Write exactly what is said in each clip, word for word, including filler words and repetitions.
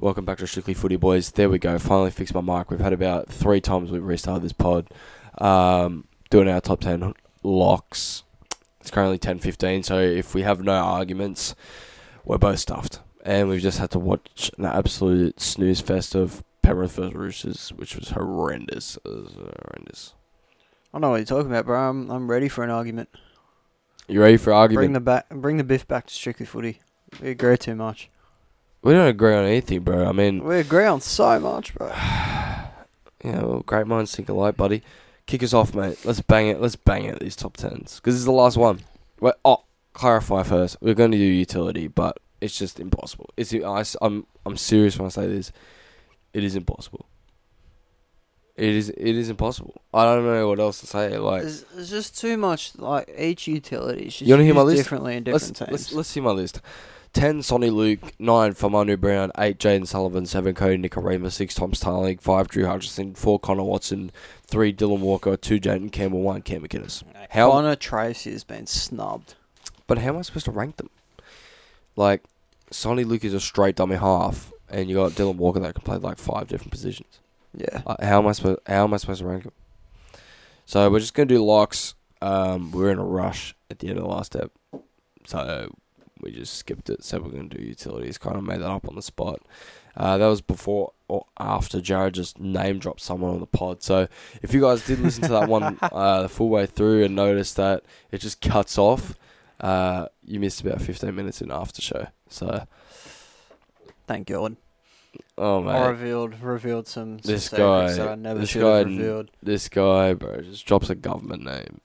Welcome back to Strictly Footy, boys. There we go. Finally fixed my mic. We've had about three times we've restarted this pod. Um, doing our top ten locks. It's currently ten fifteen, so if we have no arguments, we're both stuffed. And we've just had to watch an absolute snooze fest of Peruthus roosters, which was horrendous. It was horrendous. I don't know what you're talking about, bro. I'm, I'm ready for an argument. You ready for argument? Bring the back, bring the biff back to Strictly Footy. We agree too much. We don't agree on anything, bro. I mean... We agree on so much, bro. Yeah, well, great minds think alike, buddy. Kick us off, mate. Let's bang it. Let's bang it, these top tens. Because this is the last one. Wait, oh, clarify first. We're going to do utility, but it's just impossible. It's I, I'm I'm serious when I say this. It is impossible. It is it is impossible. I don't know what else to say. Like, There's, there's just too much. Like, each utility is differently in different teams. Let's, let's see my list. ten, Sonny Luke. nine, Fermanu Brown. eight, Jaden Sullivan. seven, Cody Nicarima. six, Tom Starling. five, Drew Hutchinson. four, Connor Watson. three, Dylan Walker. two, Jaden Campbell. one, Cam McInnes. How, Connor Tracy has been snubbed. But how am I supposed to rank them? Like, Sonny Luke is a straight dummy half, and you got Dylan Walker that can play like five different positions. Yeah. Uh, how am I supposed? How am I supposed to rank them? So we're just gonna do locks. Um, we're in a rush at the end of the last step, so we just skipped it, said we're going to do utilities, kind of made that up on the spot. Uh, that was before or after Jared just name-dropped someone on the pod. So if you guys did listen to that one uh, the full way through and noticed that it just cuts off, uh, you missed about fifteen minutes in after show. So thank God. Oh, man. I revealed, revealed some, some this guy, that I never this should guy, have revealed. This guy, bro, just drops a government name.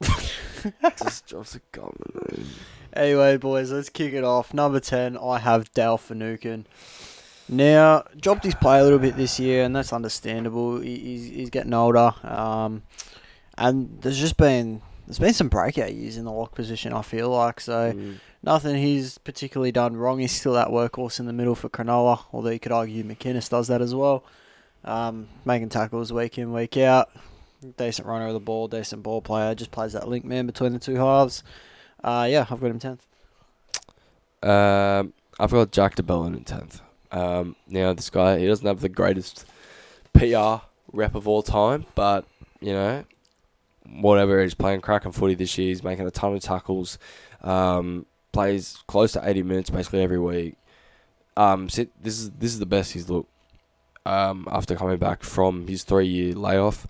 Just drops a government name. Anyway, boys, let's kick it off. Number ten, I have Dale Finucane. Now, dropped his play a little bit this year, and that's understandable. He, he's he's getting older, um, and there's just been there's been some breakout years in the lock position, I feel like. So mm. nothing he's particularly done wrong. He's still that workhorse in the middle for Cronulla, although you could argue McInnes does that as well, um, making tackles week in, week out. Decent runner of the ball, decent ball player. Just plays that link man between the two halves. Uh, yeah, I've got him tenth. Um, I've got Jack DeBellin in tenth. Um, now, this guy, he doesn't have the greatest P R rep of all time, but, you know, whatever, he's playing cracking footy this year. He's making a ton of tackles. Um, plays close to eighty minutes basically every week. Um, sit, this is this is the best he's looked um, after coming back from his three-year layoff.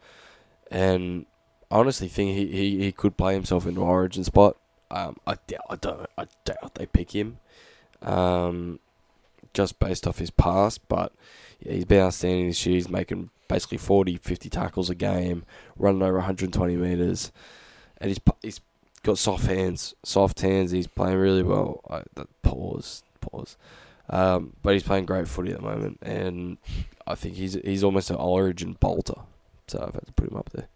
And I honestly think he, he, he could play himself into origin spot. Um, I doubt. I don't. I doubt they pick him, um, just based off his past. But yeah, he's been outstanding this year. He's making basically forty, fifty tackles a game, running over one hundred twenty meters, and he's he's got soft hands. Soft hands. He's playing really well. I, that, pause. Pause. Um, but he's playing great footy at the moment, and I think he's he's almost an origin bolter. So I've had to put him up there.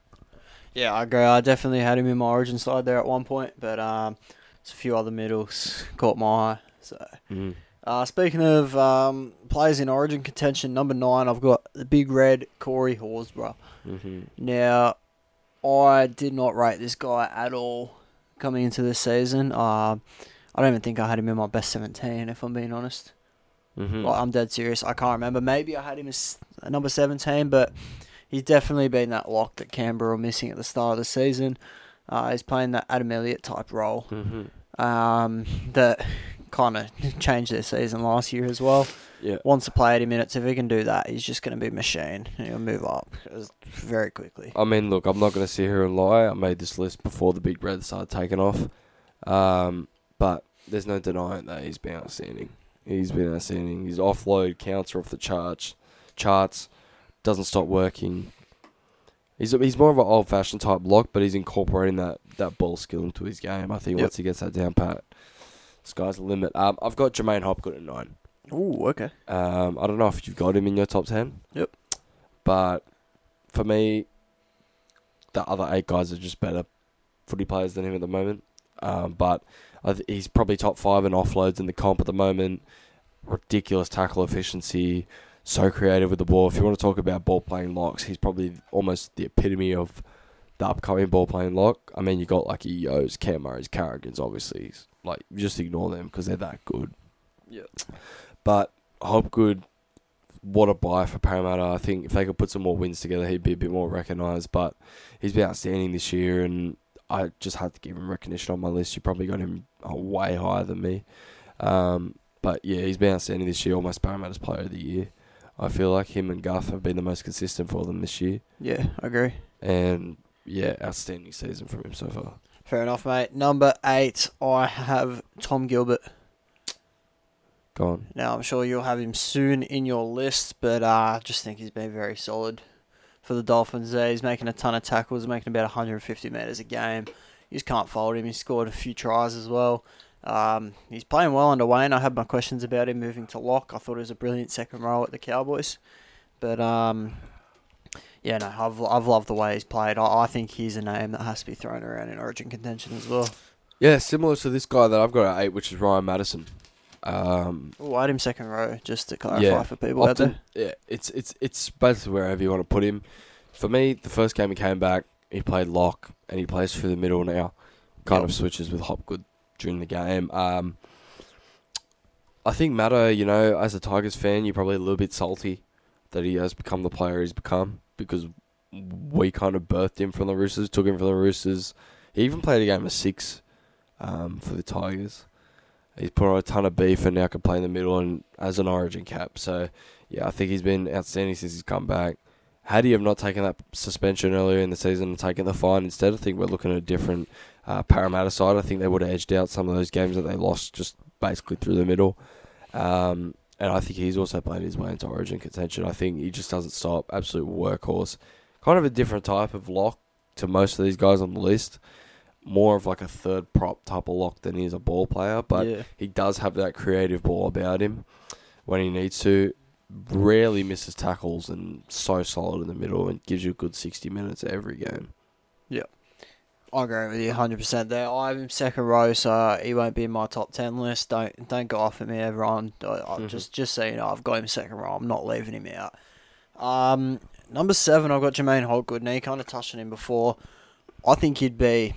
Yeah, I agree. I definitely had him in my origin side there at one point, but um, there's a few other middles caught my eye. So, mm. uh, speaking of um, players in origin contention, number nine, I've got the big red Corey Horsburgh. Mm-hmm. Now, I did not rate this guy at all coming into this season. Uh, I don't even think I had him in my best seventeen, if I'm being honest. Mm-hmm. Like, I'm dead serious. I can't remember. Maybe I had him as number seventeen, but... he's definitely been that lock that Canberra were missing at the start of the season. Uh, he's playing that Adam Elliott-type role mm-hmm. um, that kind of changed their season last year as well. Yeah. Wants to play eighty minutes. If he can do that, he's just going to be a machine. He'll move up very quickly. I mean, look, I'm not going to sit here and lie. I made this list before the big red started taking off. Um, but there's no denying that he's been outstanding. He's been outstanding. His offload counts are off the charts. charts. Doesn't stop working. He's a, he's more of an old-fashioned type lock, but he's incorporating that, that ball skill into his game. I think yep. once he gets that down pat, sky's the limit. Um, I've got Jermaine Hopgood at nine. Ooh, okay. Um, I don't know if you've got him in your top ten. Yep. But for me, the other eight guys are just better footy players than him at the moment. Um, but I th- he's probably top five in offloads in the comp at the moment. Ridiculous tackle efficiency. So creative with the ball. If you want to talk about ball-playing locks, he's probably almost the epitome of the upcoming ball-playing lock. I mean, you got like Yeo's, Cam Murray's, Carrigan's, obviously. Like, just ignore them because they're that good. Yeah. But Hopgood, what a buy for Parramatta. I think if they could put some more wins together, he'd be a bit more recognised. But he's been outstanding this year, and I just had to give him recognition on my list. You probably got him way higher than me. Um, but, yeah, he's been outstanding this year, almost Parramatta's player of the year. I feel like him and Guth have been the most consistent for them this year. Yeah, I agree. And, yeah, outstanding season from him so far. Fair enough, mate. Number eight, I have Tom Gilbert. Gone. Now, I'm sure you'll have him soon in your list, but I uh, just think he's been very solid for the Dolphins there. He's making a ton of tackles, making about one hundred fifty metres a game. You just can't fold him. He scored a few tries as well. Um, he's playing well underway, and I had my questions about him moving to lock. I thought it was a brilliant second row at the Cowboys. But, um, yeah, no, I've I've loved the way he's played. I, I think he's a name that has to be thrown around in origin contention as well. Yeah, similar to this guy that I've got at eight, which is Ryan Madison. Um, oh, I had him second row, just to clarify yeah, for people often, out there. Yeah, it's, it's, it's basically wherever you want to put him. For me, the first game he came back, he played lock, and he plays through the middle now. Kind yep. of switches with Hopgood during the game. Um, I think Maddo, you know, as a Tigers fan, you're probably a little bit salty that he has become the player he's become, because we kind of birthed him from the Roosters, took him from the Roosters. He even played a game of six um, for the Tigers. He's put on a ton of beef and now can play in the middle and as an origin cap. So, yeah, I think he's been outstanding since he's come back. Had he have not taken that suspension earlier in the season and taken the fine instead, I think we're looking at a different uh, Parramatta side. I think they would have edged out some of those games that they lost just basically through the middle. Um, and I think he's also played his way into origin contention. I think he just doesn't stop. Absolute workhorse. Kind of a different type of lock to most of these guys on the list. More of like a third prop type of lock than he is a ball player, but yeah. he does have that creative ball about him when he needs to. Rarely misses tackles and so solid in the middle and gives you a good sixty minutes every game. Yeah. I agree with you one hundred percent there. I have him second row, so he won't be in my top ten list. Don't don't go off at me, everyone. I, I mm-hmm. Just just so you know, I've got him second row. I'm not leaving him out. Um, Number seven, I've got Jermaine Hopgood. Now, you kind of touched on him before. I think he'd be...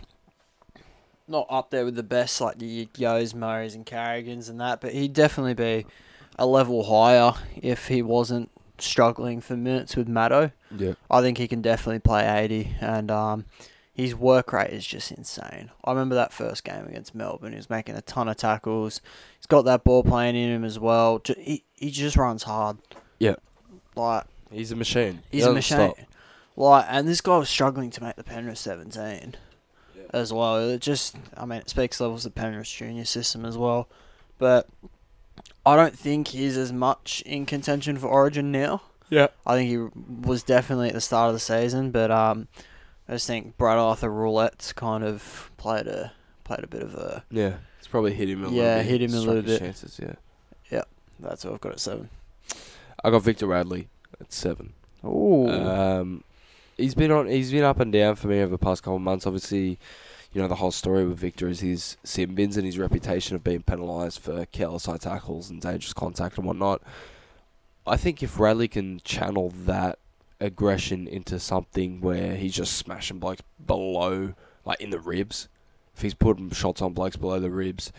not up there with the best, like the Yeos, Murrays and Carrigans and that, but he'd definitely be a level higher if he wasn't struggling for minutes with Maddo. Yeah. I think he can definitely play eighty, and um, his work rate is just insane. I remember that first game against Melbourne. He was making a ton of tackles. He's got that ball playing in him as well. He, he just runs hard. Yeah. Like, he's a machine. He's a machine. Stop. Like, and this guy was struggling to make the Penrith seventeen. As well, it just, I mean, it speaks levels of Penrith junior system as well, but I don't think he's as much in contention for Origin now. Yeah, I think he was definitely at the start of the season, but um, I just think Brad Arthur Roulette's kind of played a played a bit of a yeah, it's probably hit him a yeah, little bit. Yeah, hit him a little bit. Chances, yeah, yeah, that's what I've got at seven. I got Victor Radley at seven. Ooh. Um. He's been on. He's been up and down for me over the past couple of months. Obviously, you know, the whole story with Victor is his sin bins and his reputation of being penalised for careless high tackles and dangerous contact and whatnot. I think if Radley can channel that aggression into something where he's just smashing blokes below, like in the ribs, if he's putting shots on blokes below the ribs,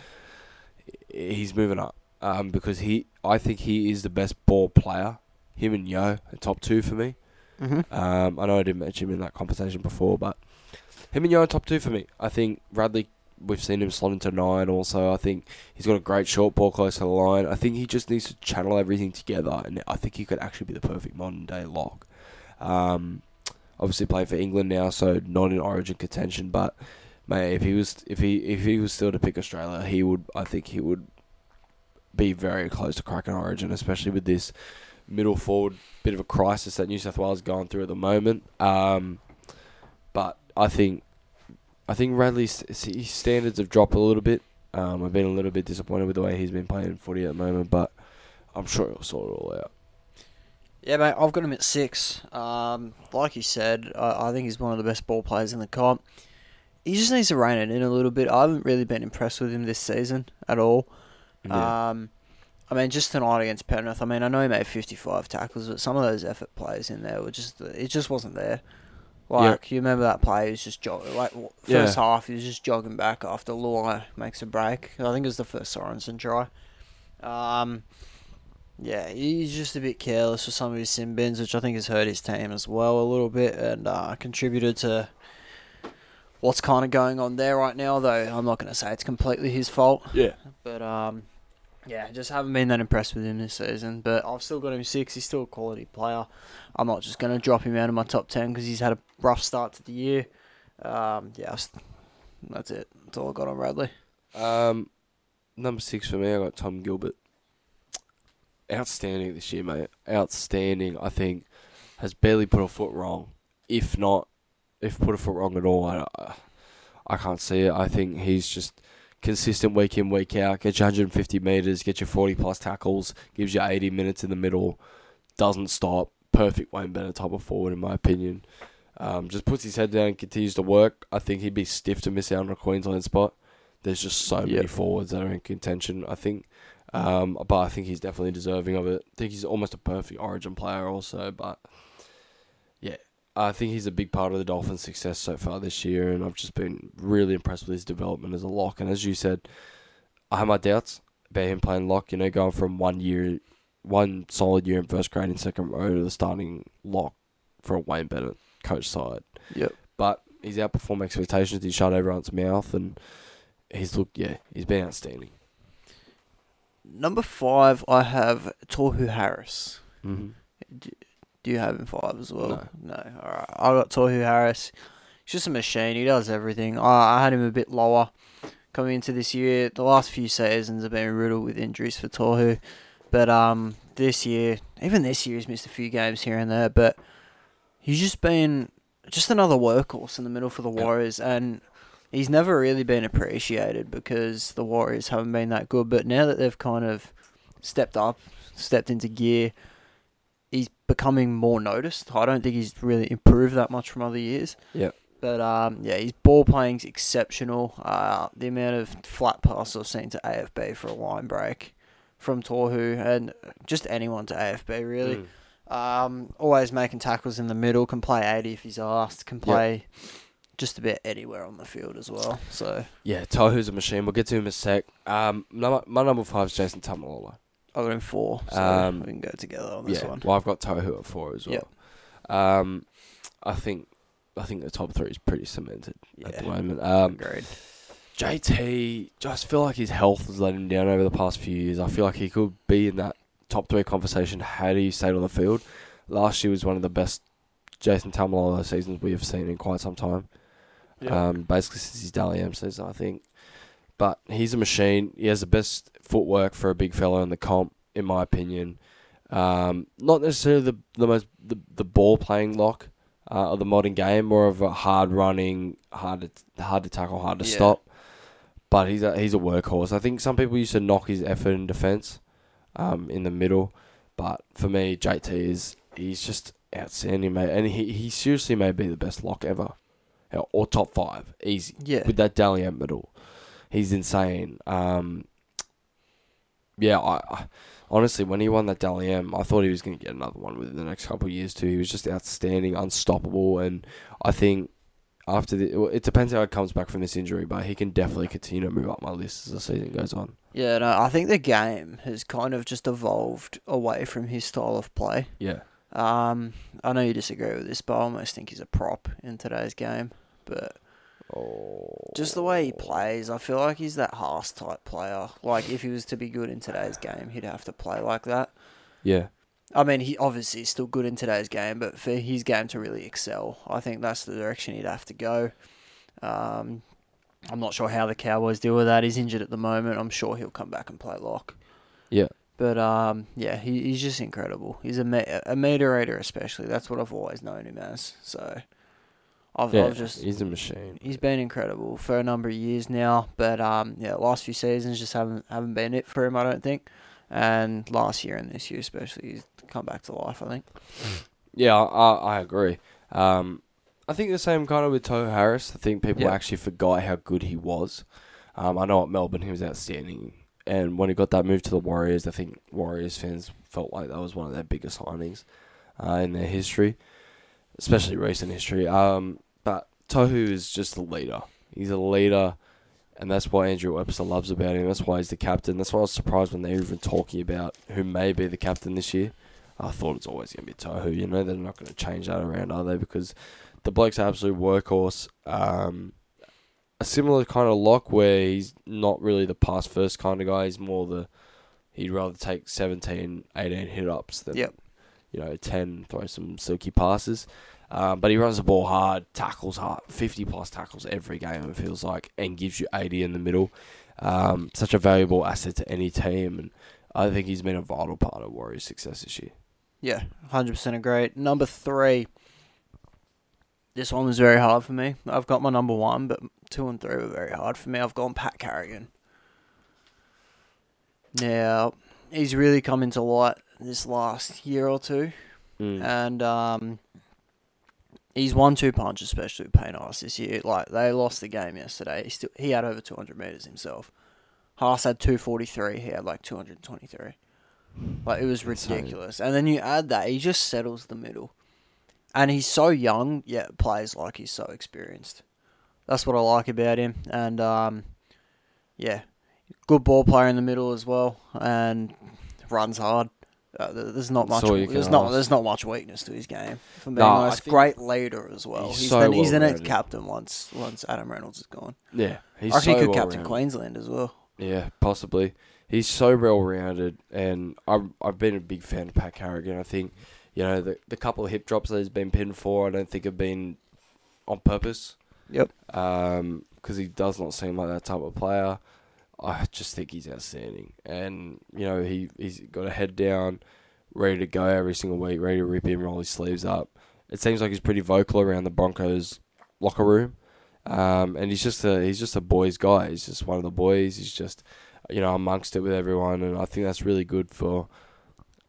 he's moving up. Um, because he, I think he is the best ball player. Him and Yeo are top two for me. Mm-hmm. Um, I know I didn't mention him in that conversation before, but him and Yeo are top two for me. I think Radley, we've seen him slot into nine also. I think he's got a great short ball close to the line. I think he just needs to channel everything together, and I think he could actually be the perfect modern-day lock. Um, obviously playing for England now, so not in origin contention, but mate, if he was if he, if he was still to pick Australia, he would. I think he would be very close to cracking origin, especially with this middle forward bit of a crisis that New South Wales is going through at the moment, um, but I think I think Radley's his standards have dropped a little bit. Um, I've been a little bit disappointed with the way he's been playing footy at the moment, but I'm sure he'll sort it all out. Yeah, mate, I've got him at six. Um, like you said, I, I think he's one of the best ball players in the comp. He just needs to rein it in a little bit. I haven't really been impressed with him this season at all. Yeah. Um, I mean, just tonight against Penrith, I mean, I know he made fifty-five tackles, but some of those effort plays in there were just, it just wasn't there. Like, yeah. you remember that play, he was just jogging, like, first yeah. half, he was just jogging back after Luai makes a break. I think it was the first Sorensen try. Um, Yeah, he's just a bit careless with some of his sin bins, which I think has hurt his team as well a little bit and uh, contributed to what's kind of going on there right now, though I'm not going to say it's completely his fault. Yeah. But, um, yeah, just haven't been that impressed with him this season. But I've still got him six. He's still a quality player. I'm not just going to drop him out of my top ten because he's had a rough start to the year. Um, yeah, that's it. That's all I got on Radley. Um, number six for me, I got Tom Gilbert. Outstanding this year, mate. Outstanding, I think. Has barely put a foot wrong. If not, if put a foot wrong at all, I, I can't see it. I think he's just consistent week in, week out. Gets you one hundred fifty metres, gets you forty plus tackles, gives you eighty minutes in the middle, doesn't stop. Perfect Wayne Bennett type of forward, in my opinion. Um, just puts his head down and continues to work. I think he'd be stiff to miss out on a Queensland spot. There's just so many yep. forwards that are in contention, I think. Um, but I think he's definitely deserving of it. I think he's almost a perfect origin player also. But, yeah, I think he's a big part of the Dolphins' success so far this year. And I've just been really impressed with his development as a lock. And as you said, I have my doubts about him playing lock. You know, going from one year, one solid year in first grade and second row to the starting lock for a Wayne Bennett coach side. Yep. But he's outperformed expectations. He shut everyone's mouth. And he's looked, yeah, he's been outstanding. Number five, I have Tohu Harris. Mm-hmm. Do, do you have him five as well? No. No. All right. I got Tohu Harris. He's just a machine. He does everything. I, I had him a bit lower coming into this year. The last few seasons have been riddled with injuries for Tohu. But um, this year, even this year, he's missed a few games here and there. But he's just been just another workhorse in the middle for the Warriors. Yeah. And he's never really been appreciated because the Warriors haven't been that good. But now that they've kind of stepped up, stepped into gear, he's becoming more noticed. I don't think he's really improved that much from other years. Yeah. But, um, yeah, his ball playing's exceptional. Uh, the amount of flat passes I've seen to A F B for a line break from Tohu and just anyone to A F B, really. Mm. Um, always making tackles in the middle. Can play eighty if he's asked. Can play... Yep. Just about anywhere on the field as well. So yeah, Tohu's a machine. We'll get to him in a sec. Um, number, my number five is Jason Taumalolo. I got him four, so um, we can go together on this yeah, one. Well, I've got Tohu at four as well. Yep. Um, I think I think the top three is pretty cemented yeah. at the moment. Um, Agreed. J T, just feel like his health has let him down over the past few years. I feel like he could be in that top three conversation had he stayed on the field. Last year was one of the best Jason Taumalolo seasons we have seen in quite some time. Yeah. Um, basically since his Dally M season, I think. But he's a machine. He has the best footwork for a big fella in the comp, in my opinion. Um, not necessarily the the most the, the ball playing lock uh, of the modern game, more of a hard running, hard to, hard to tackle, hard to yeah. stop. But he's a, he's a workhorse. I think some people used to knock his effort in defence, um, in the middle. But for me, J T is he's just outstanding, mate, and he he seriously may be the best lock ever. Or top five, easy. Yeah. With that Dally M middle, he's insane. Um, yeah, I, I honestly, when he won that Dally M, I thought he was going to get another one within the next couple of years too. He was just outstanding, unstoppable, and I think after the, well, it depends how it comes back from this injury, but he can definitely continue to move up my list as the season goes on. Yeah, no, I think the game has kind of just evolved away from his style of play. Yeah. Um, I know you disagree with this, but I almost think he's a prop in today's game. But oh. just the way he plays, I feel like he's that Haas-type player. Like, if he was to be good in today's game, he'd have to play like that. Yeah. I mean, he obviously is still good in today's game, but for his game to really excel, I think that's the direction he'd have to go. Um, I'm not sure how the Cowboys deal with that. He's injured at the moment. I'm sure he'll come back and play lock. Yeah. But, um, yeah, he, he's just incredible. He's a me- a meter-eater especially. That's what I've always known him as. So, I've, yeah, I've just... he's a machine. He's been incredible for a number of years now. But, um, yeah, last few seasons just haven't haven't been it for him, I don't think. And last year and this year especially, he's come back to life, I think. Yeah, I, I agree. Um, I think the same kind of with Tohu Harris. I think people yep. actually forgot how good he was. Um, I know at Melbourne he was outstanding. And when he got that move to the Warriors, I think Warriors fans felt like that was one of their biggest signings uh, in their history, especially recent history. Um, but Tohu is just a leader. He's a leader. And that's what Andrew Webster loves about him. That's why he's the captain. That's why I was surprised when they were even talking about who may be the captain this year. I thought it's always going to be Tohu. You know, they're not going to change that around, are they? Because the bloke's an absolute workhorse. Um, a similar kind of lock where he's not really the pass-first kind of guy. He's more the... He'd rather take seventeen, eighteen hit-ups than, yep. you know, ten, throw some silky passes. Um, but he runs the ball hard, tackles hard, fifty-plus tackles every game, it feels like, and gives you eighty in the middle. Um, such a valuable asset to any team, and I think he's been a vital part of Warriors' success this year. Yeah, one hundred percent agree. Number three, this one was very hard for me. I've got my number one, but two and three were very hard for me. I've gone Pat Carrigan. Now, he's really come into light this last year or two, mm. and... um. He's one-two punch, especially with Payne Ice this year. Like, they lost the game yesterday. He still he had over two hundred metres himself. Haas had two forty-three. He had, like, two twenty-three. Like, it was ridiculous. And then you add that, he just settles the middle. And he's so young, yet plays like he's so experienced. That's what I like about him. And, um, yeah, good ball player in the middle as well. And runs hard. Uh, there's not much. There's not. There's not much weakness to his game. If I'm being no, honest, great leader as well. He's, he's so the, well he's the next captain once once Adam Reynolds is gone. Yeah, he's I think so he could well captain rounded. Queensland as well. Yeah, possibly. He's so well rounded, and I'm, I've been a big fan of Pat Carrigan. I think you know the the couple of hip drops that he's been pinned for, I don't think have been on purpose. Yep. Um, because he does not seem like that type of player. I just think he's outstanding. And, you know, he, he's got a head down, ready to go every single week, ready to rip him, roll his sleeves up. It seems like he's pretty vocal around the Broncos locker room. Um, and he's just a he's just a boys guy. He's just one of the boys. He's just, you know, amongst it with everyone. And I think that's really good for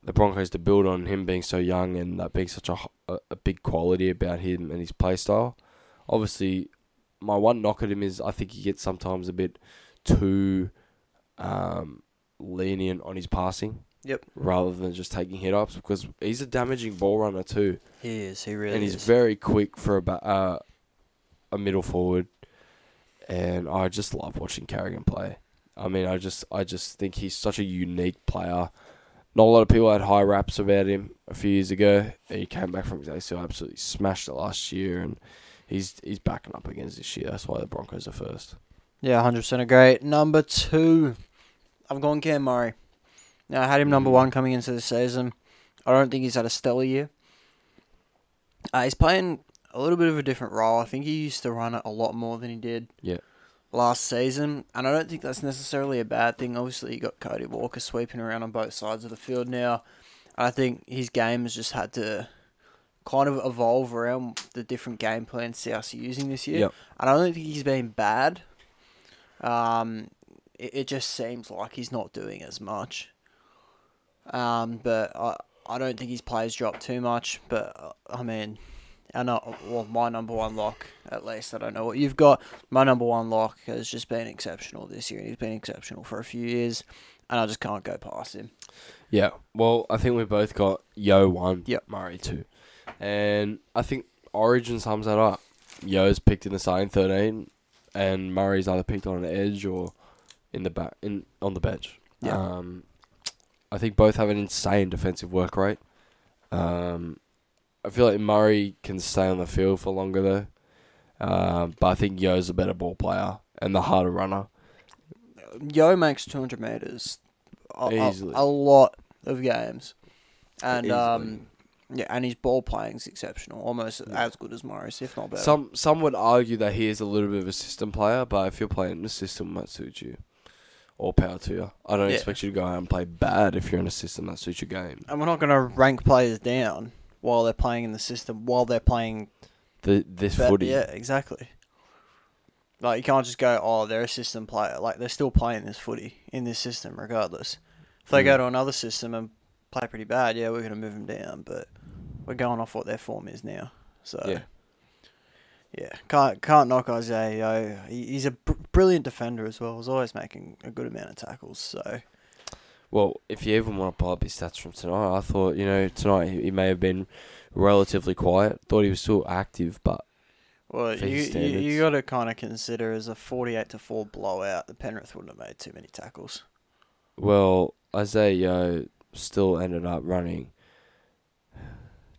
the Broncos to build on him being so young and that being such a, a big quality about him and his play style. Obviously, my one knock at him is I think he gets sometimes a bit... too um, lenient on his passing. Yep. Rather than just taking hit-ups because he's a damaging ball runner too. He is. He really is. And he's is. very quick for a, uh, a middle forward. And I just love watching Carrigan play. I mean, I just I just think he's such a unique player. Not a lot of people had high raps about him a few years ago. He came back from his A C L, absolutely smashed it last year. And he's, he's backing up against this year. That's why the Broncos are first. Yeah, one hundred percent agree. Number two, I've gone Cam Murray. Now, I had him number one coming into the season. I don't think he's had a stellar year. Uh, he's playing a little bit of a different role. I think he used to run it a lot more than he did yeah. last season. And I don't think that's necessarily a bad thing. Obviously, you got Cody Walker sweeping around on both sides of the field now. I think his game has just had to... kind of evolve around the different game plans South's using this year. Yep. And I don't think he's been bad. Um, it, it just seems like he's not doing as much. Um, but I I don't think his plays drop too much. But uh, I mean, I know well my number one lock at least. I don't know what you've got. My number one lock has just been exceptional this year. He's been exceptional for a few years, and I just can't go past him. Yeah. Well, I think we both got Yeo one, yep. Murray two, and I think Origin sums that up. Yeo's picked in the starting thirteen. And Murray's either picked on an edge or in the back, in on the bench. Yeah. Um, I think both have an insane defensive work rate. Um, I feel like Murray can stay on the field for longer though. Um, but I think Yeo's a better ball player and the harder runner. Yeo makes two hundred meters a, Easily. a, a lot of games, and Easily. um. Yeah, and his ball playing's exceptional, almost yeah. as good as Morris, if not better. Some some would argue that he is a little bit of a system player, but if you're playing in the system, that suits you. All power to you. I don't yeah. expect you to go out and play bad if you're in a system that suits your game. And we're not going to rank players down while they're playing in the system, while they're playing the this bad. footy. Yeah, exactly. Like, you can't just go, oh, they're a system player. Like, they're still playing this footy in this system regardless. If they mm. go to another system and play pretty bad, yeah, we're going to move them down, but we're going off what their form is now. So, yeah, yeah. can't can't knock Isaiah Yeo. He's a br- brilliant defender as well. He's always making a good amount of tackles. So, well, if you even want to pull up his stats from tonight, I thought you know tonight he, he may have been relatively quiet. Thought he was still active, but Well, you, you you got to kind of consider as a forty-eight to four blowout, the Penrith wouldn't have made too many tackles. Well, Isaiah Yeo still ended up running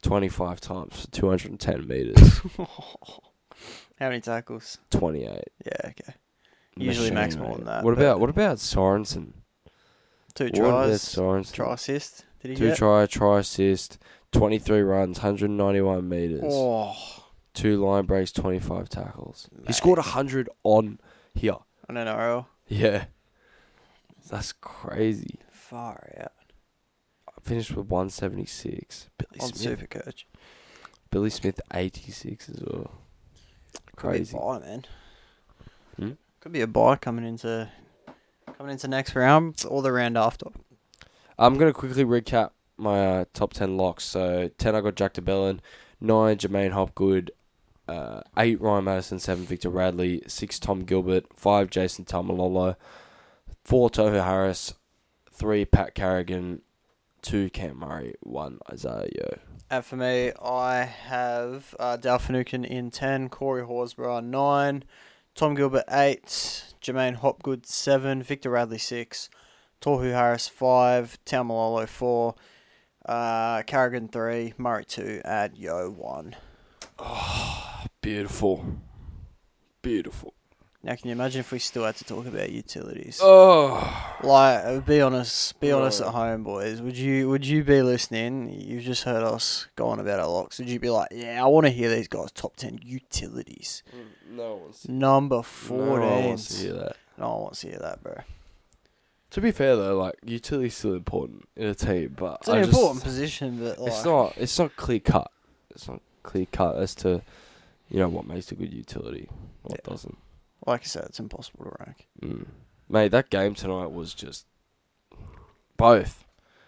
twenty-five times for two hundred ten metres. How many tackles? twenty-eight. Yeah, okay. Usually Machine max more rate. than that. What about what about Sorensen? Two tries, try assist. Did he Two get? try, try assist, twenty-three runs, one hundred ninety-one metres. Oh. Two line breaks, twenty-five tackles. Mate. He scored one hundred on here. On N R L? Yeah. That's crazy. Far out. I finished with one seventy-six. Billy on Smith. On Supercoach. Billy Smith, eighty-six as well. Crazy. Could be a buy, man. Hmm? Could be a buy coming into coming into next round or the round after. I'm going to quickly recap my uh, top ten locks. So, ten, I got Jack DeBellin. nine, Jermaine Hopgood. Uh, eight, Ryan Madison. seven, Victor Radley. six, Tom Gilbert. five, Jason Taumalolo. four, Tohu Harris. three, Pat Carrigan. two, Cam Murray. one, Isaiah Yeo. And for me, I have uh, Dale Finucane in ten, Corey Horsburgh nine, Tom Gilbert eight, Jermaine Hopgood seven, Victor Radley six, Tohu Harris five, Taumalolo four, Uh, Carrigan three, Murray two, and Yeo one. Oh, beautiful. Beautiful. Now, can you imagine if we still had to talk about utilities? Oh. Like, be honest, be honest oh. at home, boys. Would you Would you be listening? You've just heard us go on about our locks. Would you be like, yeah, I want to hear these guys' top ten utilities? No one wants to hear that. Number fourteen. No one wants to hear that. No one wants to hear that, bro. To be fair though, like utility's still important in a team, but it's an I important just, position. But like, it's not, it's not clear cut. It's not clear cut as to, you know, what makes a good utility, what yeah. doesn't. Like I said, it's impossible to rank. Mm. Mate, that game tonight was just both.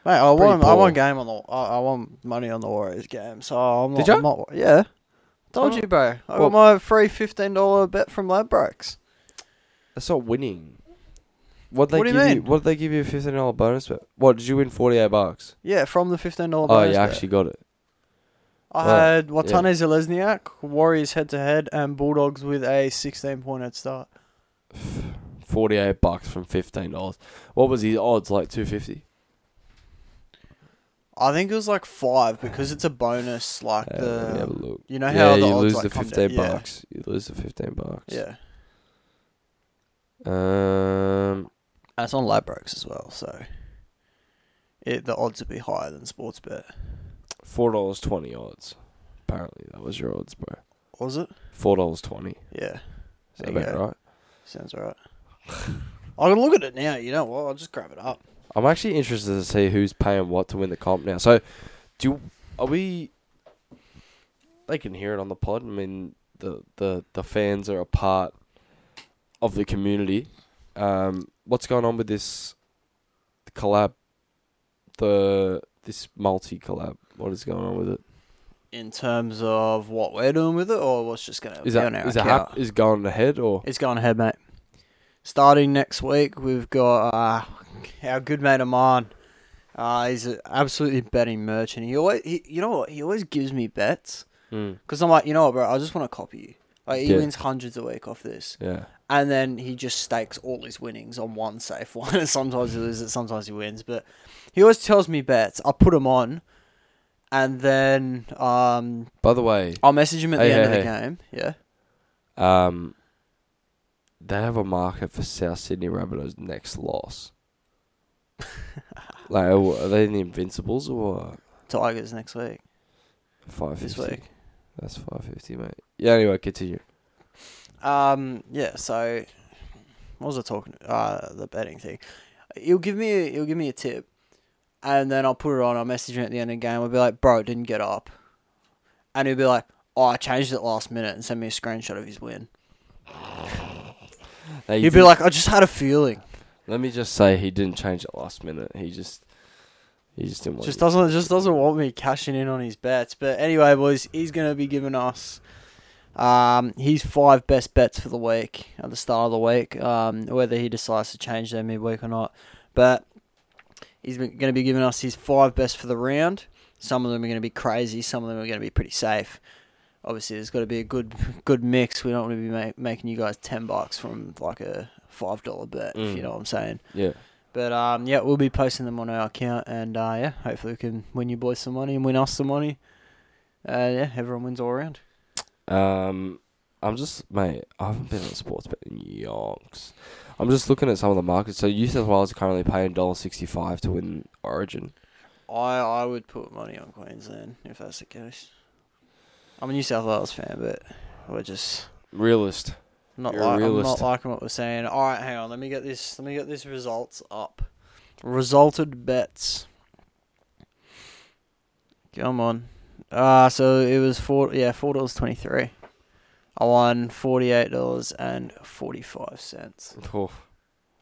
Mate, I won. Poor. I won game on the. I, I won money on the Warriors game, so I'm not. Did you? I'm not, yeah, told oh. you, bro. I well, got my free fifteen dollar bet from Ladbrokes. That's not winning. What they what do give you, mean? you? What did they give you a fifteen dollar bonus bet? What did you win? Forty eight bucks. Yeah, from the fifteen dollar. Oh, bonus you actually bet. got it. I well, had Watane yeah. Zelezniak, Warriors head to head, and Bulldogs with a sixteen point head start. Forty eight bucks from fifteen dollars. What was his odds? Like two fifty. I think it was like five because it's a bonus. Like yeah, the yeah, look. you know how yeah, the you odds lose like the fifteen come bucks. Yeah. You lose the fifteen bucks. Yeah. Um. And it's on Ladbrokes as well, so it, the odds would be higher than Sportsbet. four dollars twenty odds. Apparently, that was your odds, bro. Was it? four dollars twenty. Yeah. Is that about right? Sounds right. I can look at it now, you know what? I'll just grab it up. I'm actually interested to see who's paying what to win the comp now. So, do you, are we... They can hear it on the pod. I mean, the, the, the fans are a part of the community. Um... What's going on with this collab, the this multi-collab? What is going on with it? In terms of what we're doing with it, or what's just going to be on our account? Is it hap- is going ahead, or? It's going ahead, mate. Starting next week, we've got uh, our good mate of mine. Uh, he's an absolutely betting merchant. He always, he, you know what? He always gives me bets. Because mm. I'm like, you know what, bro? I just want to copy you. Like, he yeah. wins hundreds a week off this. Yeah. And then he just stakes all his winnings on one safe one. And sometimes he loses it, sometimes he wins. But he always tells me bets. I put them on. And then... Um, By the way... I'll message him at hey, the end hey, of the hey. game. Yeah. Um, they have a market for South Sydney Rabbitohs' next loss. Like, are they the Invincibles or... Tigers next week. five fifty. This week. That's five fifty, mate. Yeah, anyway, continue. Um, yeah, so what was I talking about? Uh, the betting thing. He'll give me a, he'll give me a tip, and then I'll put it on. I'll message him at the end of the game. I'll be like, bro, it didn't get up. And he'll be like, oh, I changed it last minute, and send me a screenshot of his win. He'll be like, I just had a feeling. Let me just say he didn't change it last minute. He just... He just didn't want just doesn't just doesn't want me cashing in on his bets. But anyway, boys, he's gonna be giving us um his five best bets for the week at the start of the week. Um, whether he decides to change them midweek or not, but he's gonna be giving us his five best for the round. Some of them are gonna be crazy. Some of them are gonna be pretty safe. obviously there's got to be a good good mix. We don't want to be make, making you guys ten bucks from like a five dollar bet, mm. if you know what I'm saying. Yeah. But um, yeah, we'll be posting them on our account, and uh, yeah, hopefully we can win you boys some money and win us some money. Uh, yeah, everyone wins all around. Um, I'm just, mate, I haven't been on sports bet in yonks. I'm just looking at some of the markets. So New South Wales are currently paying one dollar sixty-five to win Origin. I, I would put money on Queensland if that's the case. I'm a New South Wales fan, but we're just realist. Not like, I'm not liking what we're saying. All right, hang on. Let me get this. Let me get this results up. Resulted bets. Come on. Uh so it was four. Yeah, four dollars twenty-three. I won forty-eight dollars and forty-five cents.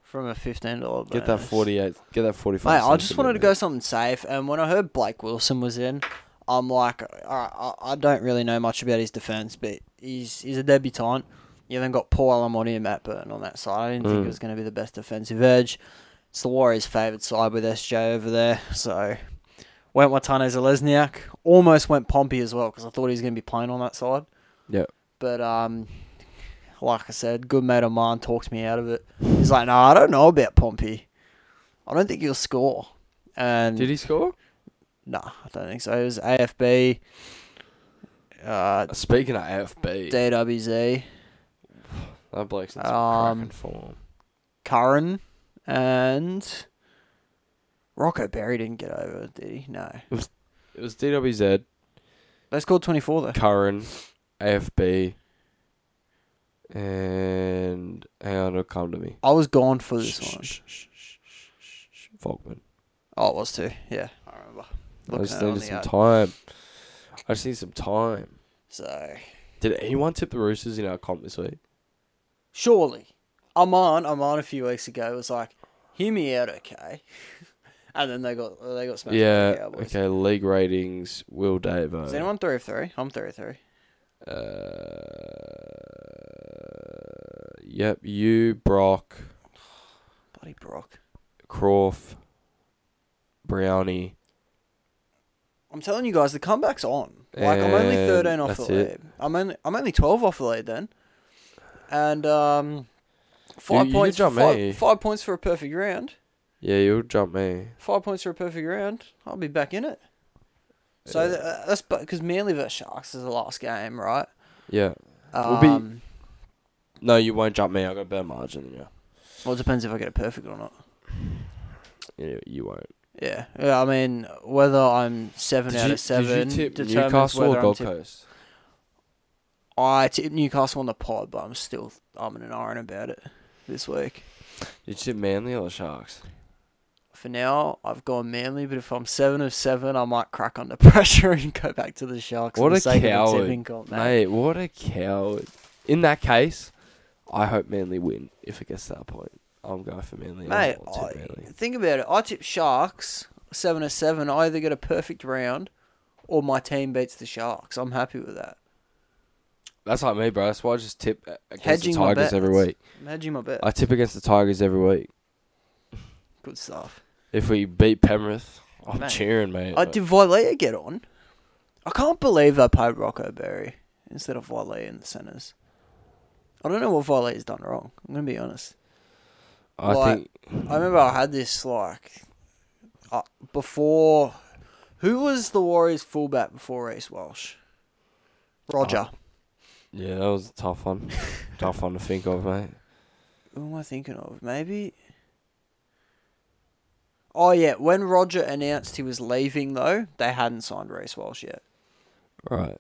From a fifteen dollar bonus. Get that forty-eight. Get that forty-five. Mate, I just wanted to go something safe, and when I heard Blake Wilson was in, I'm like, all right, I, I don't really know much about his defense, but he's he's a debutant. You then got Paul Alamotti and Matt Burton on that side. I didn't mm. think it was going to be the best defensive edge. It's the Warriors' favoured side with S J over there. So, went Watane Zelezniak. Almost went Pompey as well because I thought he was going to be playing on that side. Yeah. But, um, like I said, good mate of mine talked me out of it. He's like, no, nah, I don't know about Pompey. I don't think he'll score. And did he score? Nah, I don't think so. It was A F B. Uh, Speaking of A F B. D W Z. That bloke's in some um, cracking form. Curran and Rocco Berry didn't get over, did he? No. It was, it was D W Z. They scored twenty-four, though. Curran, A F B, and hang on, it'll come to me. I was gone for this sh- one. Sh- sh- sh- sh- sh- Volkman. Oh, it was too. Yeah, I remember. Looking I just needed some yard. time. I just need some time. So, did anyone tip the Roosters in our comp this week? Surely. Arman, Arman a few weeks ago was like, hear me out, okay? And then they got they got smashed. Yeah, Cowboys. Okay, league ratings, Will Davo. Is anyone three of three? I'm three of three. Uh, yep, you, Brock. Bloody Brock. Croft. Brownie. I'm telling you guys, the comeback's on. Like, and I'm only thirteen off the lead. It. I'm only I'm only twelve off the lead then. And um, five you, you points. Five, five points for a perfect round. Yeah, you'll jump me. Five points for a perfect round. I'll be back in it. Yeah. So th- that's because Manly versus Sharks is the last game, right? Yeah. Um, we'll be... No, you won't jump me. I got a better margin than you. Well, it depends if I get it perfect or not. Yeah, you won't. Yeah. Yeah. I mean, whether I'm seven did out you, of seven, did you tip Newcastle or Gold tip- Coast? I tipped Newcastle on the pod, but I'm still umming and ahhing about it this week. Did you tip Manly or the Sharks? For now, I've gone Manly, but if I'm seven of seven, I might crack under pressure and go back to the Sharks. What a coward, comp, mate. mate! What a coward! In that case, I hope Manly win. If it gets to that point, I'm going for Manly. Mate, I, Manly. Think about it. I tip Sharks seven of seven. I either get a perfect round, or my team beats the Sharks. I'm happy with that. That's like me, bro. That's why I just tip against hedging the Tigers every week. I'm hedging my bet. I tip against the Tigers every week. Good stuff. If we beat Penrith, I'm mate, cheering, mate. I did Vilea get on? I can't believe they played Rocco Berry instead of Vilea in the centres. I don't know what Vilea's done wrong. I'm going to be honest. I like, think... I remember I had this, like, uh, before... Who was the Warriors fullback before Reece Walsh? Roger. Oh. Yeah, that was a tough one. Tough one to think of, mate. Who am I thinking of? Maybe... Oh, yeah. When Roger announced he was leaving, though, they hadn't signed Reece Walsh yet. Right.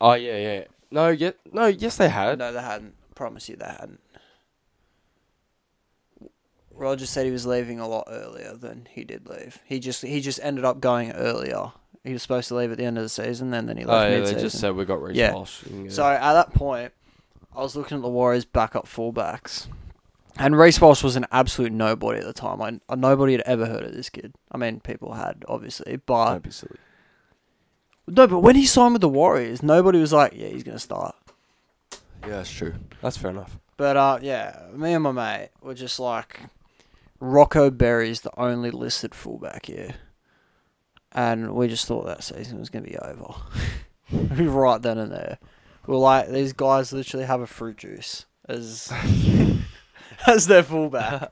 Oh, yeah, yeah. No, yeah, no, yes, they had. No, they hadn't. I promise you they hadn't. Roger said he was leaving a lot earlier than he did leave. He just he just ended up going earlier. He was supposed to leave at the end of the season, and then he left oh, yeah, mid-season. They just said we got Reece yeah. Walsh. So at that point, I was looking at the Warriors' backup fullbacks, and Reece Walsh was an absolute nobody at the time. I, nobody had ever heard of this kid. I mean, people had, obviously, but... Don't be silly. No, but when he signed with the Warriors, nobody was like, yeah, he's going to start. Yeah, that's true. That's fair enough. But, uh, yeah, me and my mate were just like, Rocco Berry's the only listed fullback here. And we just thought that season was going to be over. Right then and there. were like, these guys literally have a fruit juice as as their fullback.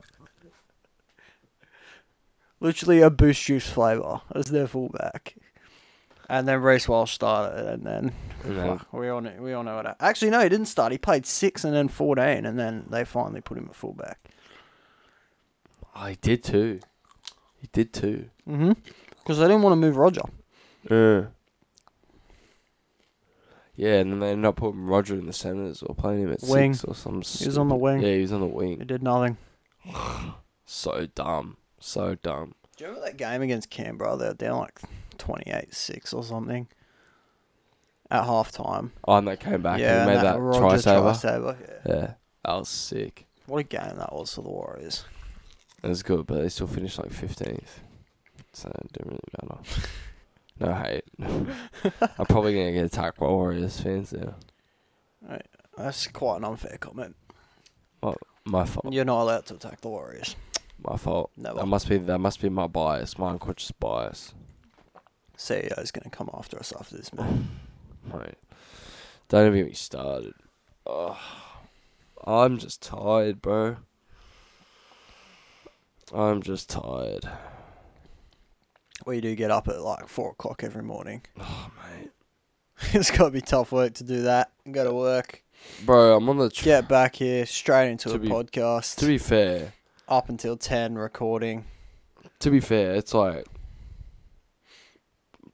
Literally a boost juice flavour as their fullback. And then Reece Walsh started, and then yeah. fuck, we all knew, we all know what. Actually, no, he didn't start. He played six and then fourteen, and then they finally put him at fullback. Oh, he did too. He did too. Mm-hmm. Because they didn't want to move Roger. Yeah. Yeah, and then they ended up putting Roger in the centres or playing him at wing. six or some. He was on the wing. Yeah, he was on the wing. He did nothing. So dumb. So dumb. Do you remember that game against Canberra? They were down like twenty-eight six or something at halftime. Oh, and they came back yeah, and made and that, that try-saver. try-saver yeah. yeah, that was sick. What a game that was for the Warriors. It was good, but they still finished like fifteenth. So it didn't really matter. No hate. I'm probably going to get attacked by Warriors fans now. Right. That's quite an unfair comment. Well, my fault. You're not allowed to attack the Warriors. My fault. Never. That must be that must be my bias, my unconscious bias. C E O is going to come after us after this, man. Mate, don't even get me started. Oh, I'm just tired, bro. I'm just tired. We do get up at like four o'clock every morning. Oh, mate. It's got to be tough work to do that. Go to work. Bro, I'm on the... Tr- get back here, straight into a be, podcast. To be fair. Up until ten, recording. To be fair, it's like...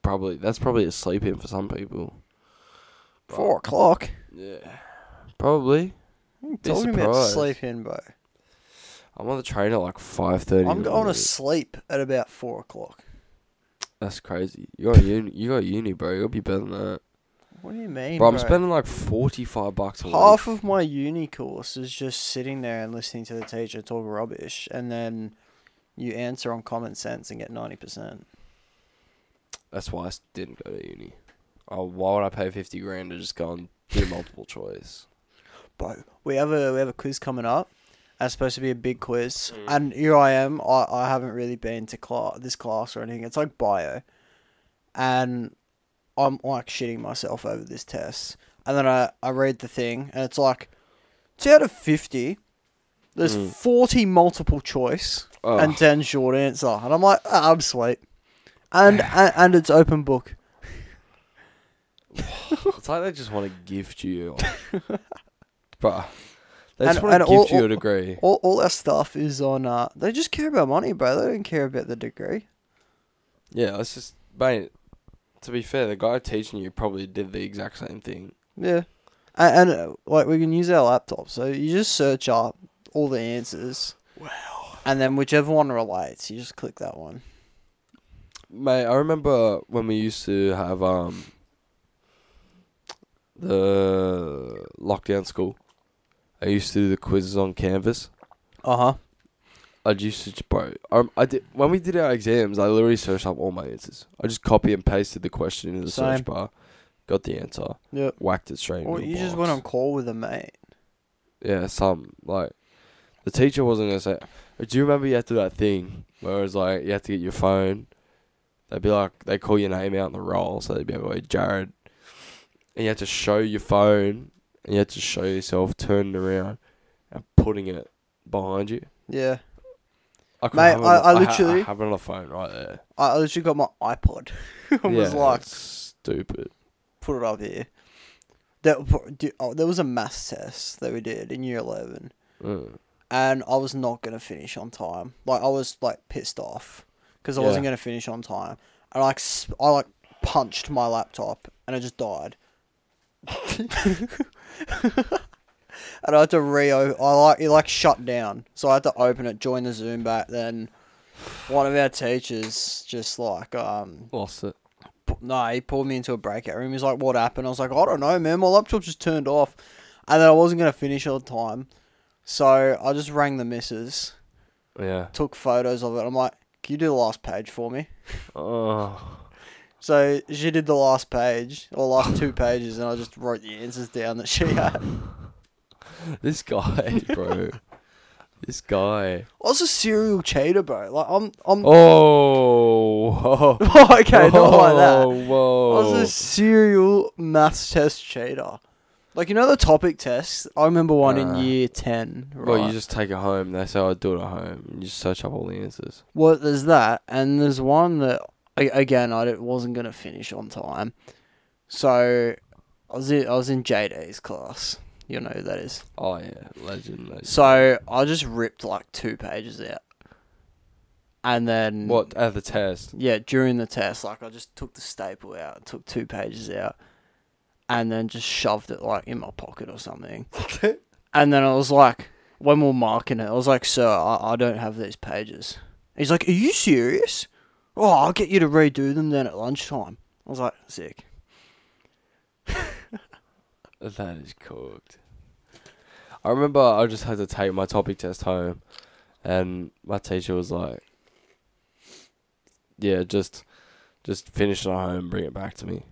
Probably that's probably a sleep in for some people. But Four o'clock. Yeah, probably. I'm talking about sleep in, bro. I'm on the train at like five thirty. I'm going to sleep at about four o'clock. That's crazy. You got uni. You got uni, bro. You'll be better than that. What do you mean, bro? bro? I'm spending like forty-five bucks a week. Half of my uni course is just sitting there and listening to the teacher talk rubbish, and then you answer on common sense and get ninety percent. That's why I didn't go to uni. Oh, why would I pay fifty grand to just go and do multiple choice? Bro, we have a we have a quiz coming up. That's supposed to be a big quiz, mm. and here I am. I, I haven't really been to class this class or anything. It's like bio, and I'm like shitting myself over this test. And then I, I read the thing, and it's like it's out of fifty. There's mm. forty multiple choice oh. and ten short answer, and I'm like, oh, I'm sweet. And, and and it's open book. It's like they just want to gift you. Bruh. They just want to gift all, you a degree. All, all our stuff is on... Uh, they just care about money, bro. They don't care about the degree. Yeah, it's just... Mate, to be fair, the guy teaching you probably did the exact same thing. Yeah. And, and uh, like we can use our laptops. So you just search up all the answers. Wow. And then whichever one relates, you just click that one. Mate, I remember when we used to have um the lockdown school. I used to do the quizzes on Canvas. Uh huh. I used to bro. I, I did when we did our exams. I literally searched up all my answers. I just copy and pasted the question into the Same. search bar, got the answer. Yep. Whacked it straight. Or into you the just box. Went on call with a mate. Yeah, some like the teacher wasn't gonna say. Do you remember you had to do that thing where it was like you had to get your phone. They'd be like, they call your name out in the roll, so they'd be like, Jared. And you had to show your phone, and you had to show yourself turning around and putting it behind you. Yeah. I Mate, have I, it, I literally... I, ha- I have it on the phone right there. I literally got my iPod. I was yeah, like... stupid. Put it up here. There, oh, there was a maths test that we did in year eleven. Mm. And I was not going to finish on time. Like, I was, like, pissed off. Because I yeah. wasn't going to finish on time. And I like, sp- I like punched my laptop and it just died. And I had to re-open, I like, it like shut down. So I had to open it, join the Zoom back. Then one of our teachers just like, um, lost it. P- no, he pulled me into a breakout room. He's like, what happened? I was like, I don't know, man. My laptop just turned off. And then I wasn't going to finish on time. So I just rang the missus. Yeah. Took photos of it. I'm like, can you do the last page for me? Oh. So she did the last page, or last two pages, and I just wrote the answers down that she had. This guy, bro. This guy. I was a serial cheater, bro. Like, I'm... I'm oh. oh. Okay, whoa, not like that. Whoa. I was a serial maths test cheater. Like, you know the topic tests? I remember one uh, in year ten, right? Well, you just take it home. That's how I do it at home. You just search up all the answers. Well, there's that. And there's one that, again, I wasn't going to finish on time. So, I was in, I was in J D's class. You know who that is. Oh, yeah. Legend, legend. So, I just ripped, like, two pages out. And then... What, at the test? Yeah, during the test. Like, I just took the staple out, took two pages out. And then just shoved it, like, in my pocket or something. And then I was like, when we were marking it, I was like, sir, I, I don't have these pages. He's like, are you serious? Oh, I'll get you to redo them then at lunchtime. I was like, sick. That is cooked. I remember I just had to take my topic test home. And my teacher was like, yeah, just, just finish it at home, bring it back to me.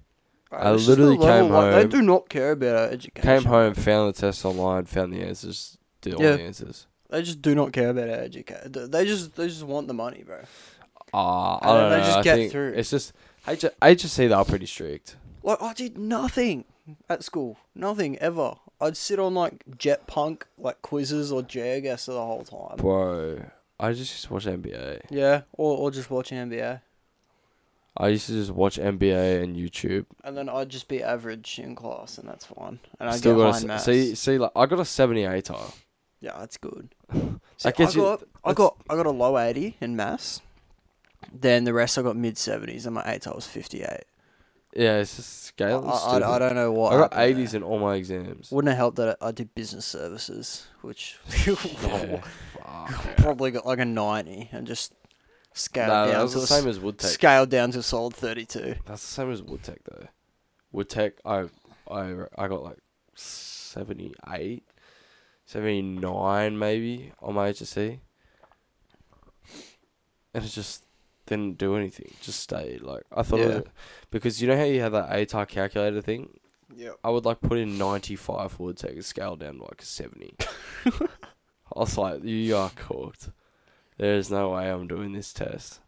Right, I literally came home. Like, they do not care about our education. Came home, found the test online, found the answers, did all yeah, the answers. They just do not care about our education. They just they just want the money, bro. Ah, uh, I don't know. They just I get through. It's just H S C. They are pretty strict. Like, I did nothing at school, nothing ever. I'd sit on like Jet Punk, like quizzes or J G S the whole time. Bro, I just used to watch N B A. Yeah, or or just watch N B A. I used to just watch N B A and YouTube. And then I'd just be average in class, and that's fine. And I'd get high maths. See, see, like, I got a seventy-eight-tile. Yeah, that's good. See, I, I, got, you, that's... I, got, I got a low eighty in maths. Then the rest I got mid-seventies, and my eight-tile was fifty-eight. Yeah, it's just scale. I, I, I don't know why. I got eighties in all my exams. Wouldn't have helped that I did business services, which yeah, fuck, probably got like a ninety and just... Scaled no, down that was to the same a, as Woodtech. Scaled down to a solid thirty-two. That's the same as Woodtech though. Woodtech, I, I, I got like seventy-eight, seventy-nine maybe on my H S C, and it just didn't do anything. Just stayed like I thought, yeah. It was, because you know how you have that A T A R calculator thing. Yeah. I would like put in ninety-five for Woodtech. It's scaled down to like seventy. I was like, you are cooked. There is no way I'm doing this test.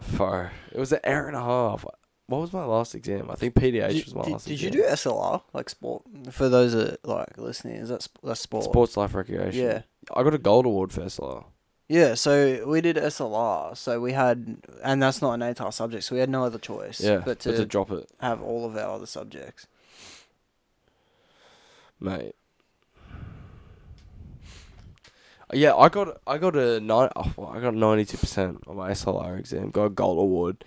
Far. It was an hour and a half. What was my last exam? I think P D H did, was my did, last did exam. Did you do S L R, like sport? For those that like listening, is that that's sport? Sports, life, recreation. Yeah. I got a gold award for S L R. Yeah, so we did S L R. So we had, and that's not an A T A R subject, so we had no other choice yeah, but to, but to drop it. Have all of our other subjects. Mate. Yeah, I got I got a nine. Oh, I got ninety-two percent on my S L R exam. Got a gold award.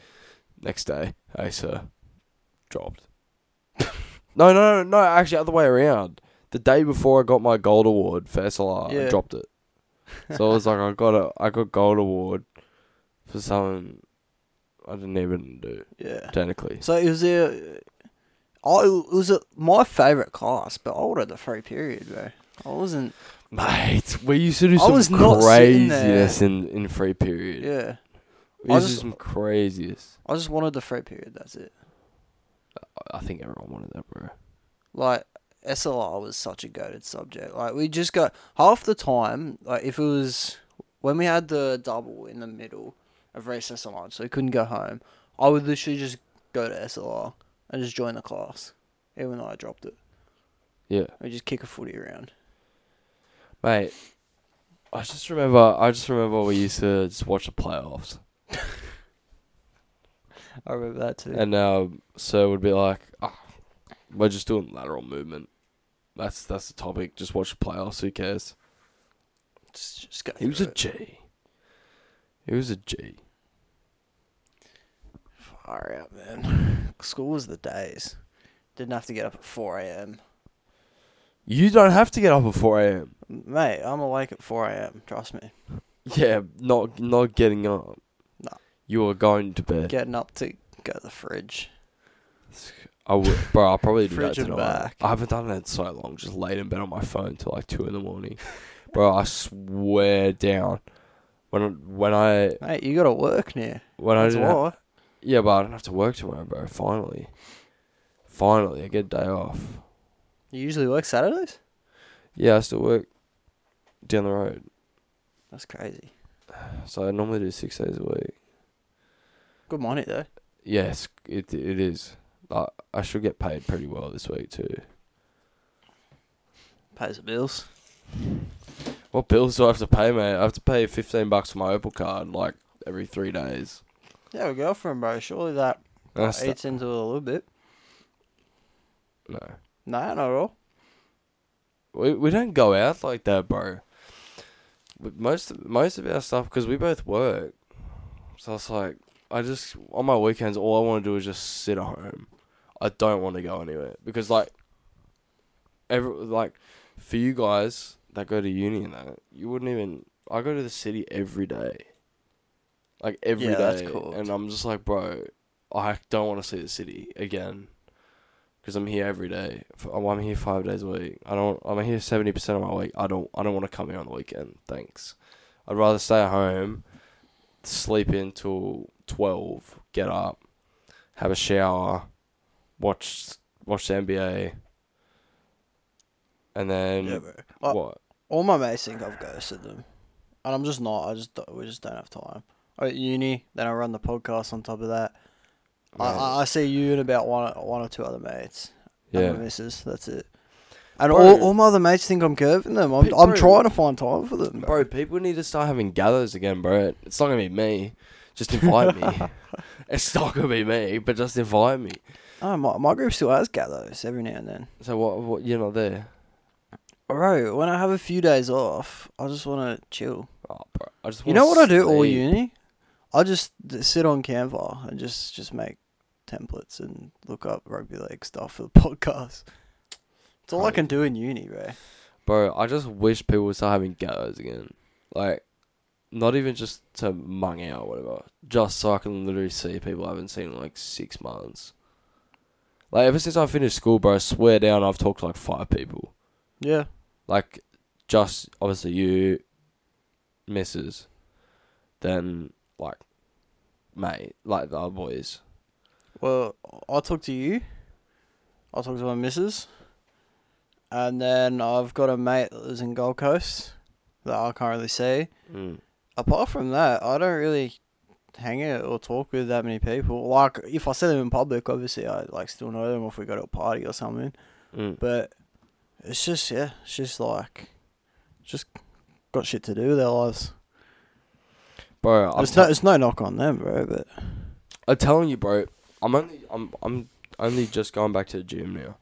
Next day, hey sir, dropped. no, no, no, actually, other way around. The day before, I got my gold award for S L R. Yeah. I dropped it. So I was like, I got a I got gold award for something I didn't even do. Yeah, technically. So it was a, I it was a, my favorite class, but I would have the free period, bro. I wasn't. Mate, we used to do some craziness in, in free period. Yeah. We used to do some craziness. I just wanted the free period, that's it. I think everyone wanted that, bro. Like, S L R was such a goated subject. Like, we just got... Half the time, like, if it was... When we had the double in the middle of recess and lunch, so we couldn't go home, I would literally just go to S L R and just join the class, even though I dropped it. Yeah. We just kick a footy around. Mate, I just remember. I just remember we used to just watch the playoffs. I remember that too. And now, Sir would be like, oh, "We're just doing lateral movement. That's that's the topic. Just watch the playoffs. Who cares?" Just, just go. He was it. a G. He was a G. Far out, man. School was the days. Didn't have to get up at four a m. You don't have to get up at four a m. Mate, I'm awake at four a m, trust me. Yeah, not not getting up. No. You are going to bed. Getting up to go to the fridge. I would, bro, I'll probably do that tonight. Back. I haven't done that in so long. Just laid in bed on my phone till like two in the morning. Bro, I swear down. When, when I... Mate, you got to work now. When That's I didn't ha- Yeah, but I don't have to work tomorrow, bro. Finally. Finally, I get a day off. You usually work Saturdays? Yeah, I still work down the road. That's crazy. So I normally do six days a week. Good money, though. Yes, it it is. I, I should get paid pretty well this week, too. Pays the bills. What bills do I have to pay, mate? I have to pay fifteen bucks for my Opal card, like, every three days. Yeah, we go for him, bro. Surely that That's eats the... into it a little bit. No. No, not at all. We we don't go out like that, bro. But most most of our stuff, because we both work, so it's like I just on my weekends all I want to do is just sit at home. I don't want to go anywhere because like every like for you guys that go to uni and that you wouldn't even. I go to the city every day, like every yeah, day, that's cool. And I'm just like, bro, I don't want to see the city again. Because I'm here every day. I'm here five days a week. I don't. I'm here seventy percent of my week. I don't. I don't want to come here on the weekend. Thanks. I'd rather stay at home, sleep in till twelve, get up, have a shower, watch watch the N B A, and then yeah, I, what? All my mates think I've ghosted them, and I'm just not. I just we just don't have time. I'm at uni, then I run the podcast on top of that. I, I see you and about one one or two other mates. Yeah. And my missus, that's it. And bro, all, all my other mates think I'm curving them. I'm, bro, I'm trying to find time for them. Bro. bro, people need to start having gathers again, bro. It's not going to be me. Just invite me. It's not going to be me, but just invite me. Oh, my, my group still has gathers every now and then. So what? What you're not there? Bro, when I have a few days off, I just want to chill. Oh, bro. I just want to You know what sleep. I do all uni? I just sit on Canva and just, just make templates and look up rugby league stuff for the podcast. It's all bro. I can do in uni, bro. Bro, I just wish people would start having gathers again. Like, not even just to mung out or whatever. Just so I can literally see people I haven't seen in like six months. Like, ever since I finished school, bro, I swear down I've talked to like five people. Yeah. Like, just, obviously, you, missus, then, like, mate, like the other boys. Well, I'll talk to you. I'll talk to my missus. And then I've got a mate that lives in Gold Coast that I can't really see. Mm. Apart from that, I don't really hang out or talk with that many people. Like, if I see them in public, obviously I, like, still know them if we go to a party or something. Mm. But it's just, yeah, it's just, like, just got shit to do with their lives. Bro, it's no, it's no knock on them, bro, but... I'm telling you, bro... I'm only I'm I'm only just going back to the gym now.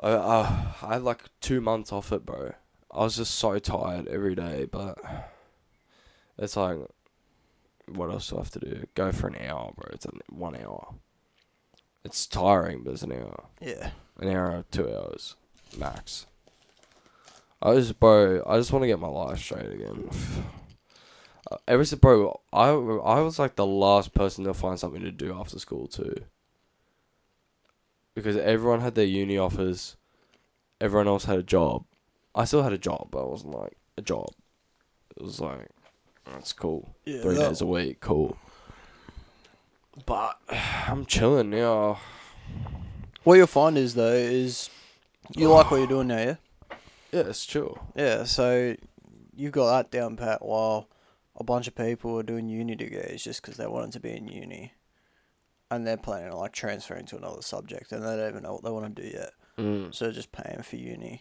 I uh, I had like two months off it, bro. I was just so tired every day, but it's like, what else do I have to do? Go for an hour, bro. It's one hour. It's tiring, but it's an hour. Yeah. An hour, two hours max. I just, bro. I just want to get my life straight again. Uh, ever since, bro, I, I was like the last person to find something to do after school too. Because everyone had their uni offers. Everyone else had a job. I still had a job, but it wasn't like a job. It was like, that's cool. Yeah, Three that... days a week, cool. But I'm chilling now. What you'll find is, though, is you like what you're doing now, yeah? Yeah, it's chill. Yeah, so you've got that down pat while... a bunch of people are doing uni degrees just because they wanted to be in uni. And they're planning on, like, transferring to another subject and they don't even know what they want to do yet. Mm. So they're just paying for uni,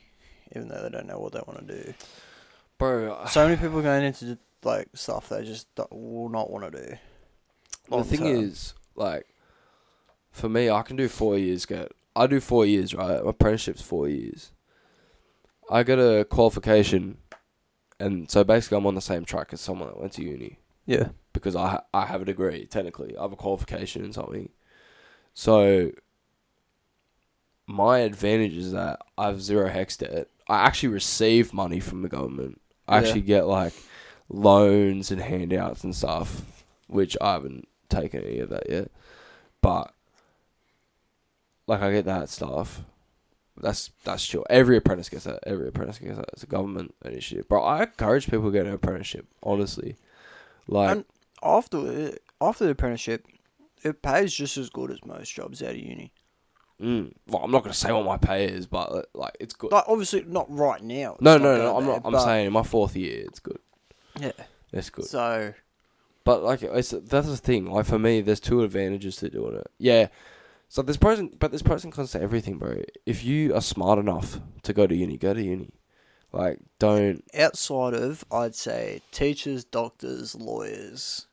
even though they don't know what they want to do. Bro, so many people are going into, like, stuff they just will not want to do. Well, the thing is, like, for me, I can do four years. Get I do four years, right? My apprenticeship's four years. I got a qualification... and so basically, I'm on the same track as someone that went to uni. Yeah. Because I ha- I have a degree, technically. I have a qualification in something. So, my advantage is that I have zero hex debt. I actually receive money from the government. I yeah. actually get, like, loans and handouts and stuff, which I haven't taken any of that yet. But, like, I get that stuff. That's that's chill. Every apprentice gets that. Every apprentice gets that. It's a government initiative. Bro, I encourage people to get an apprenticeship, honestly. Like and after after the apprenticeship, it pays just as good as most jobs out of uni. Mm. Well, I'm not gonna say what my pay is, but like it's good. Like obviously not right now. No, no, no. I'm there, not. I'm saying in my fourth year, it's good. Yeah, that's good. So, but like it's that's the thing. Like for me, there's two advantages to doing it. Yeah. So there's pros and, but there's pros and cons to everything, bro. If you are smart enough to go to uni, go to uni. Like, don't... Outside of, I'd say, teachers, doctors, lawyers.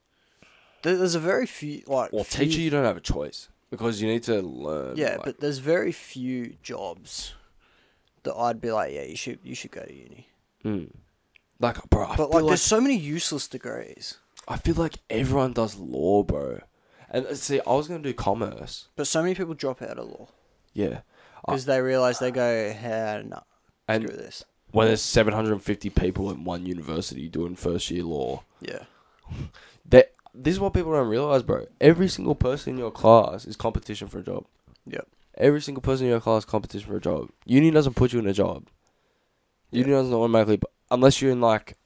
There's a very few, like... Well, few... teacher, you don't have a choice because you need to learn. Yeah, like... but there's very few jobs that I'd be like, yeah, you should you should go to uni. Mm. Like, bro, I But, like, like, there's so many useless degrees. I feel like everyone does law, bro. And, see, I was going to do commerce. But so many people drop out of law. Yeah. Because I... they realise they go, hey, no, and screw this. When there's seven hundred fifty people in one university doing first year law. Yeah. That this is what people don't realise, bro. Every single person in your class is competition for a job. Yep. Every single person in your class is competition for a job. Uni doesn't put you in a job. Uni yep. doesn't automatically... Unless you're in, like,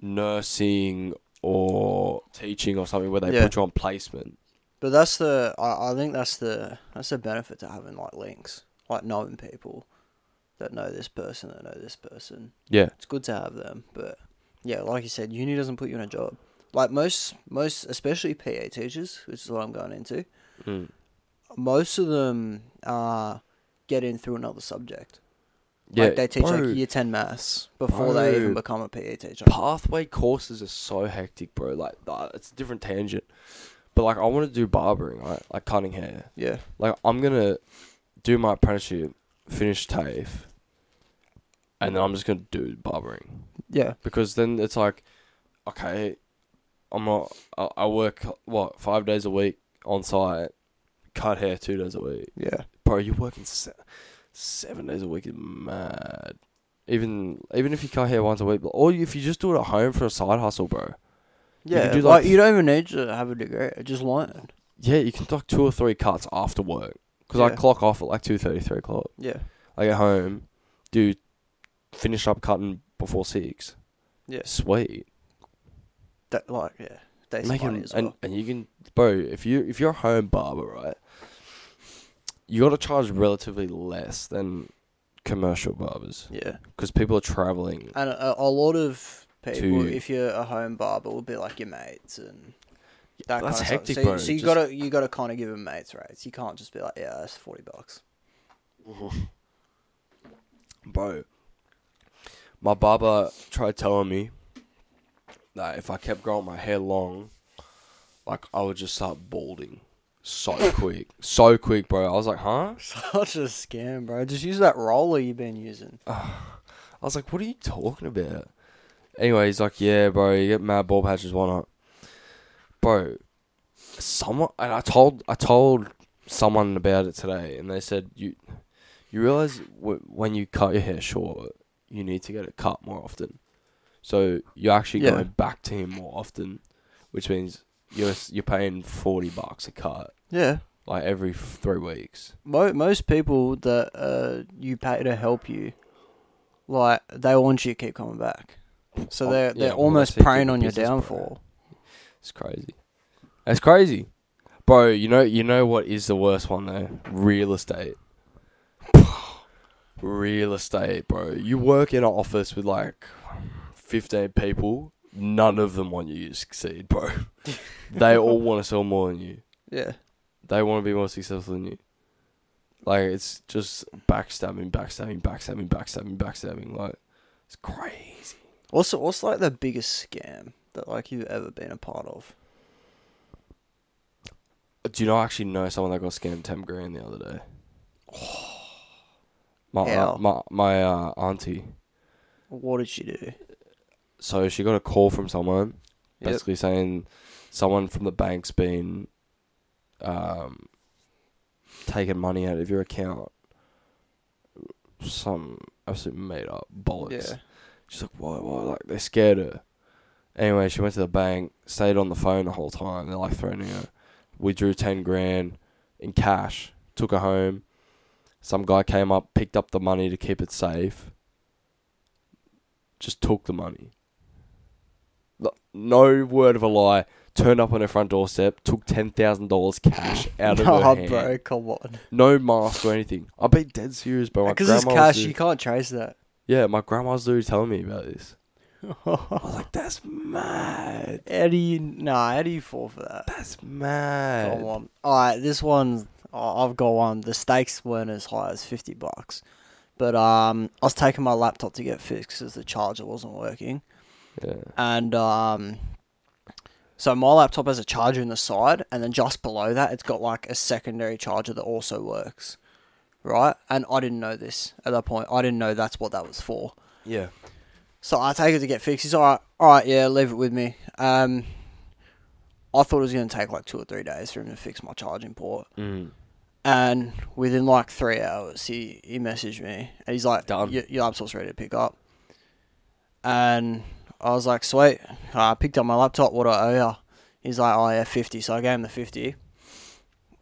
nursing or teaching or something where they yeah. put you on placement. But that's the... I, I think that's the that's the benefit to having, like, links. Like, knowing people. That know this person, that know this person. Yeah. It's good to have them. But, yeah, like you said, uni doesn't put you in a job. Like, most, most especially P A teachers, which is what I'm going into, mm. most of them uh, get in through another subject. Yeah, like, they teach, bro, like, year ten maths before bro, they even become a P A teacher. Pathway courses are so hectic, bro. Like, it's a different tangent. But, like, I want to do barbering, right? Like, cutting hair. Yeah. Like, I'm going to do my apprenticeship, finish TAFE, and then I'm just going to do barbering. Yeah. Because then it's like, okay, I'm not, I, I work, what, five days a week on site, cut hair two days a week. Yeah. Bro, you're working se- seven days a week is mad. Even even if you cut hair once a week, or if you just do it at home for a side hustle, bro. Yeah, you, do like, like, you don't even need to have a degree, just learn. Yeah, you can do like two or three cuts after work. Because yeah. I clock off at like two thirty, three o'clock. Yeah. I get home, do finish up cutting before six. Yeah. Sweet. That, like, yeah. That's funny as well. And, and you can, bro, if, you, if you're a home barber, right, you got to charge relatively less than commercial barbers. Yeah. Because people are traveling. And a, a lot of people, to, if you're a home barber, will be like your mates and... That that's kind of hectic, stuff. So, bro. So you just, gotta, you gotta kind of give them mates rates. You can't just be like, yeah, that's forty bucks, bro. My barber tried telling me that if I kept growing my hair long, like I would just start balding so quick, so quick, bro. I was like, huh? Such a scam, bro. Just use that roller you've been using. I was like, what are you talking about? Anyway, he's like, yeah, bro. You get mad bald patches, why not? Bro, someone and I told I told someone about it today, and they said you you realize w- when you cut your hair short, you need to get it cut more often. So you're actually yeah. going back to him more often, which means you're you're paying forty bucks a cut. Yeah, like every f- three weeks. Mo- most people that uh, you pay to help you, like they want you to keep coming back, so they're oh, yeah, they're almost preying on your downfall. Bro. It's crazy. That's crazy. Bro, you know you know what is the worst one, though? Real estate. Real estate, bro. You work in an office with, like, fifteen people. None of them want you to succeed, bro. They all want to sell more than you. Yeah. They want to be more successful than you. Like, it's just backstabbing, backstabbing, backstabbing, backstabbing, backstabbing. Like, it's crazy. Also, what's, like, the biggest scam that, like, you've ever been a part of? Do you know, I actually know someone that got scammed ten grand the other day. Oh. My uh, my, my uh, auntie. What did she do? So she got a call from someone, yep. basically saying someone from the bank's been um, taking money out of your account. Some absolute made up bollocks. Yeah. She's like, why, why? Like, they scared her. Anyway, she went to the bank, stayed on the phone the whole time. They're like threatening her. We drew ten grand in cash, took her home. Some guy came up, picked up the money to keep it safe. Just took the money. No word of a lie. Turned up on her front doorstep, took ten thousand dollars cash out of no, her hand. Bro, come on. No mask or anything. I've been dead serious, bro. Because it's cash, dude, you can't trace that. Yeah, my grandma's dude telling me about this. I was like, that's mad. How do you... Nah, how do you fall for that? That's mad. Come on. Alright, this one's... I've got one. The stakes weren't as high as fifty bucks. But um, I was taking my laptop to get fixed because the charger wasn't working. Yeah. And um, so my laptop has a charger in the side, and then just below that, it's got like a secondary charger that also works, right? And I didn't know this at that point. I didn't know that's what that was for. Yeah. So I take it to get fixed. He's all right. All right, yeah, leave it with me. Um, I thought it was going to take like two or three days for him to fix my charging port. Mm. And within like three hours, he, he messaged me. And he's like, your laptop's ready to pick up. And I was like, sweet. I picked up my laptop. What do I owe you? He's like, oh, yeah, fifty. So I gave him the fifty.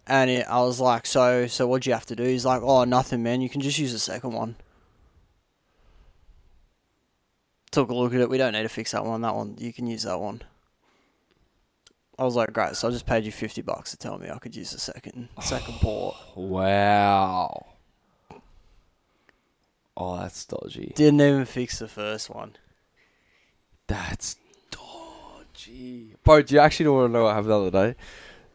And it, I was like, so so what'd you have to do? He's like, oh, nothing, man. You can just use the second one. Took a look at it. We don't need to fix that one. That one, you can use that one. I was like, great, so I just paid you fifty bucks to tell me I could use the second second port. Wow. Oh, that's dodgy. Didn't even fix the first one. That's dodgy. Bro, do you actually don't want to know what happened the other day?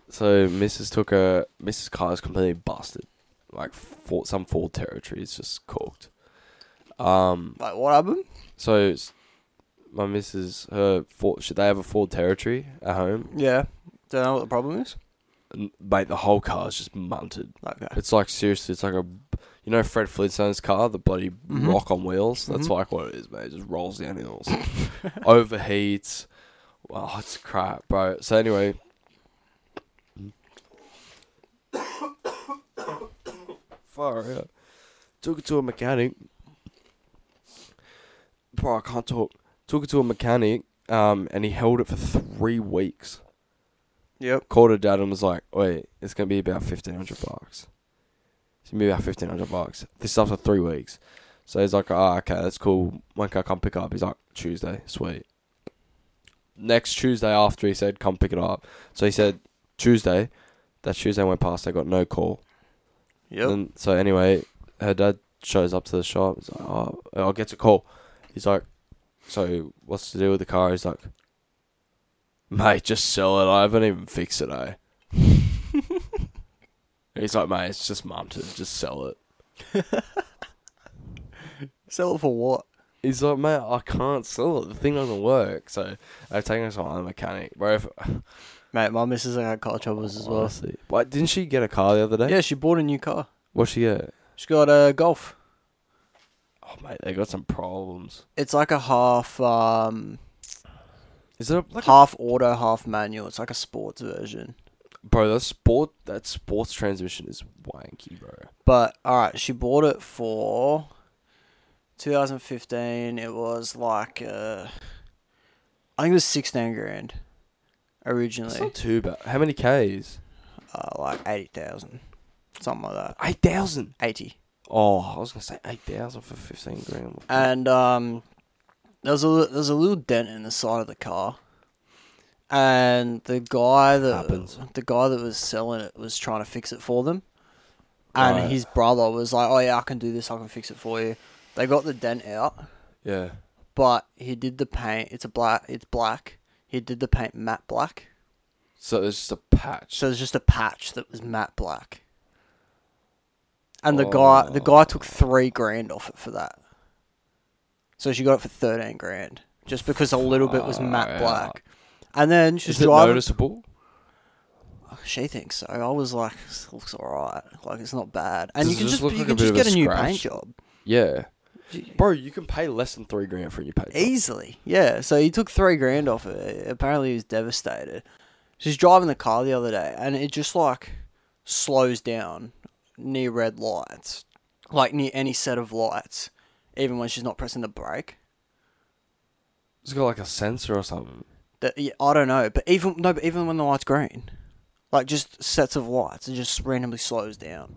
So, Missus took a... Missus car's completely busted. Like, for, some Ford Territory is just cooked. Um, like, what happened? So... My missus, her Ford, should they have a Ford Territory at home? Yeah. Don't know what the problem is. Mate, the whole car's just munted. Okay. It's like, seriously, it's like a, you know, Fred Flintstone's car, the bloody mm-hmm. rock on wheels? That's mm-hmm. like what it is, mate. It just rolls down hills. Overheats. Wow, oh, it's crap, bro. So, anyway. Far out. Took it to a mechanic. Bro, I can't talk. Took it to a mechanic, um, and he held it for three weeks. Yep. Called her dad and was like, wait, it's going to be about fifteen hundred bucks. It's going to be about fifteen hundred bucks. This stuff's for three weeks. So he's like, oh, okay, that's cool. When can I come pick it up? He's like, Tuesday. Sweet. Next Tuesday after he said, come pick it up. So he said, Tuesday. That Tuesday went past. I got no call. Yep. So anyway, her dad shows up to the shop. He's like, oh, I'll get a call. He's like, so, what's to do with the car? He's like, mate, just sell it. I haven't even fixed it, eh? He's like, mate, it's just munted. Just sell it. Sell it for what? He's like, mate, I can't sell it. The thing doesn't work. So, I've taken it to my mechanic. Bro, if... Mate, my missus had car troubles as well. Honestly. Wait, didn't she get a car the other day? Yeah, she bought a new car. What'd she get? She got a Golf. Oh, mate, they got some problems. It's like a half... Um, Is it a, like half a... auto, half manual. It's like a sports version. Bro, that, sport, that sports transmission is wanky, bro. But, alright, she bought it for... twenty fifteen, it was like... Uh, I think it was sixteen grand, originally. That's not too bad. How many Ks? Uh, like eighty thousand. Something like that. eight thousand? eighty. Oh, I was going to say eight thousand for fifteen grand. And um, there was a, there was a little dent in the side of the car. And the guy that Happens. the guy that was selling it was trying to fix it for them. And right. his brother was like, oh, yeah, I can do this. I can fix it for you. They got the dent out. Yeah. But he did the paint. It's a black. It's black. He did the paint matte black. So there's just a patch. So there's just a patch that was matte black. And the oh. guy, the guy took three grand off it for that. So she got it for thirteen grand, just because a little bit was matte black. And then she's Is driving. Is it noticeable? She thinks so. I was like, this looks alright. Like it's not bad. And Does you can just, just you like can just get a, a new paint job. Yeah, bro, you can pay less than three grand for a new paint job. Easily, yeah. So he took three grand off it. Apparently, he was devastated. She's driving the car the other day, and it just like slows down. Near red lights, like near any set of lights, even when she's not pressing the brake. It's got like a sensor or something. That, yeah, I don't know, but even no, but even when the light's green, like just sets of lights, it just randomly slows down.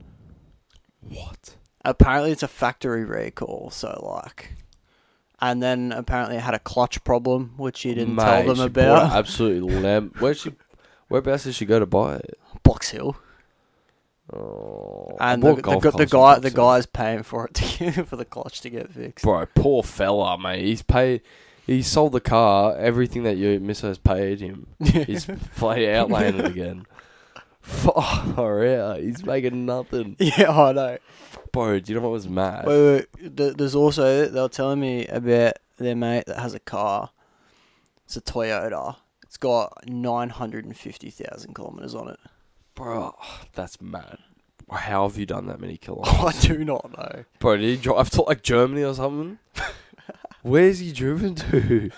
What? Apparently, it's a factory recall. So like, and then apparently it had a clutch problem, which you didn't Mate, tell them she about. Bought an absolute lamb. Where she? Whereabouts did she go to buy it? Box Hill. Oh, and the, the, the guy, the guy's paying for it to, for the clutch to get fixed. Bro, poor fella, mate. He's paid. He sold the car. Everything that you miss has paid him. He's played outlaying it again. Far out. He's making nothing. Yeah, I know. Bro, do you know what was mad? Wait, wait. There's also, they were telling me about their mate that has a car. It's a Toyota. It's got nine hundred fifty thousand kilometres on it. Bro, that's mad. How have you done that many kilometres? Oh, I do not know. Bro, did he drive to like Germany or something? Where's he driven to?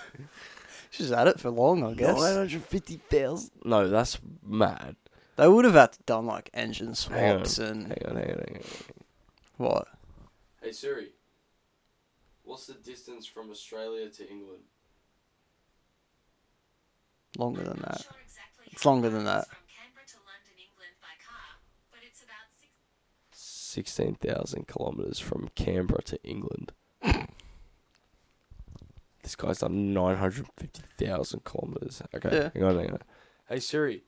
She's at it for long, I guess. nine hundred fifty thousand? No, that's mad. They would have had to done like engine swaps hang on, and... Hang on, hang on, hang on, hang on. What? Hey Siri, what's the distance from Australia to England? Longer than that. Sure exactly it's longer than that. From Canberra to London, England by car, but it's about sixteen thousand kilometres from Canberra to England. This guy's done nine hundred fifty thousand kilometres. Okay, yeah. hang on, hang on. Hey Siri,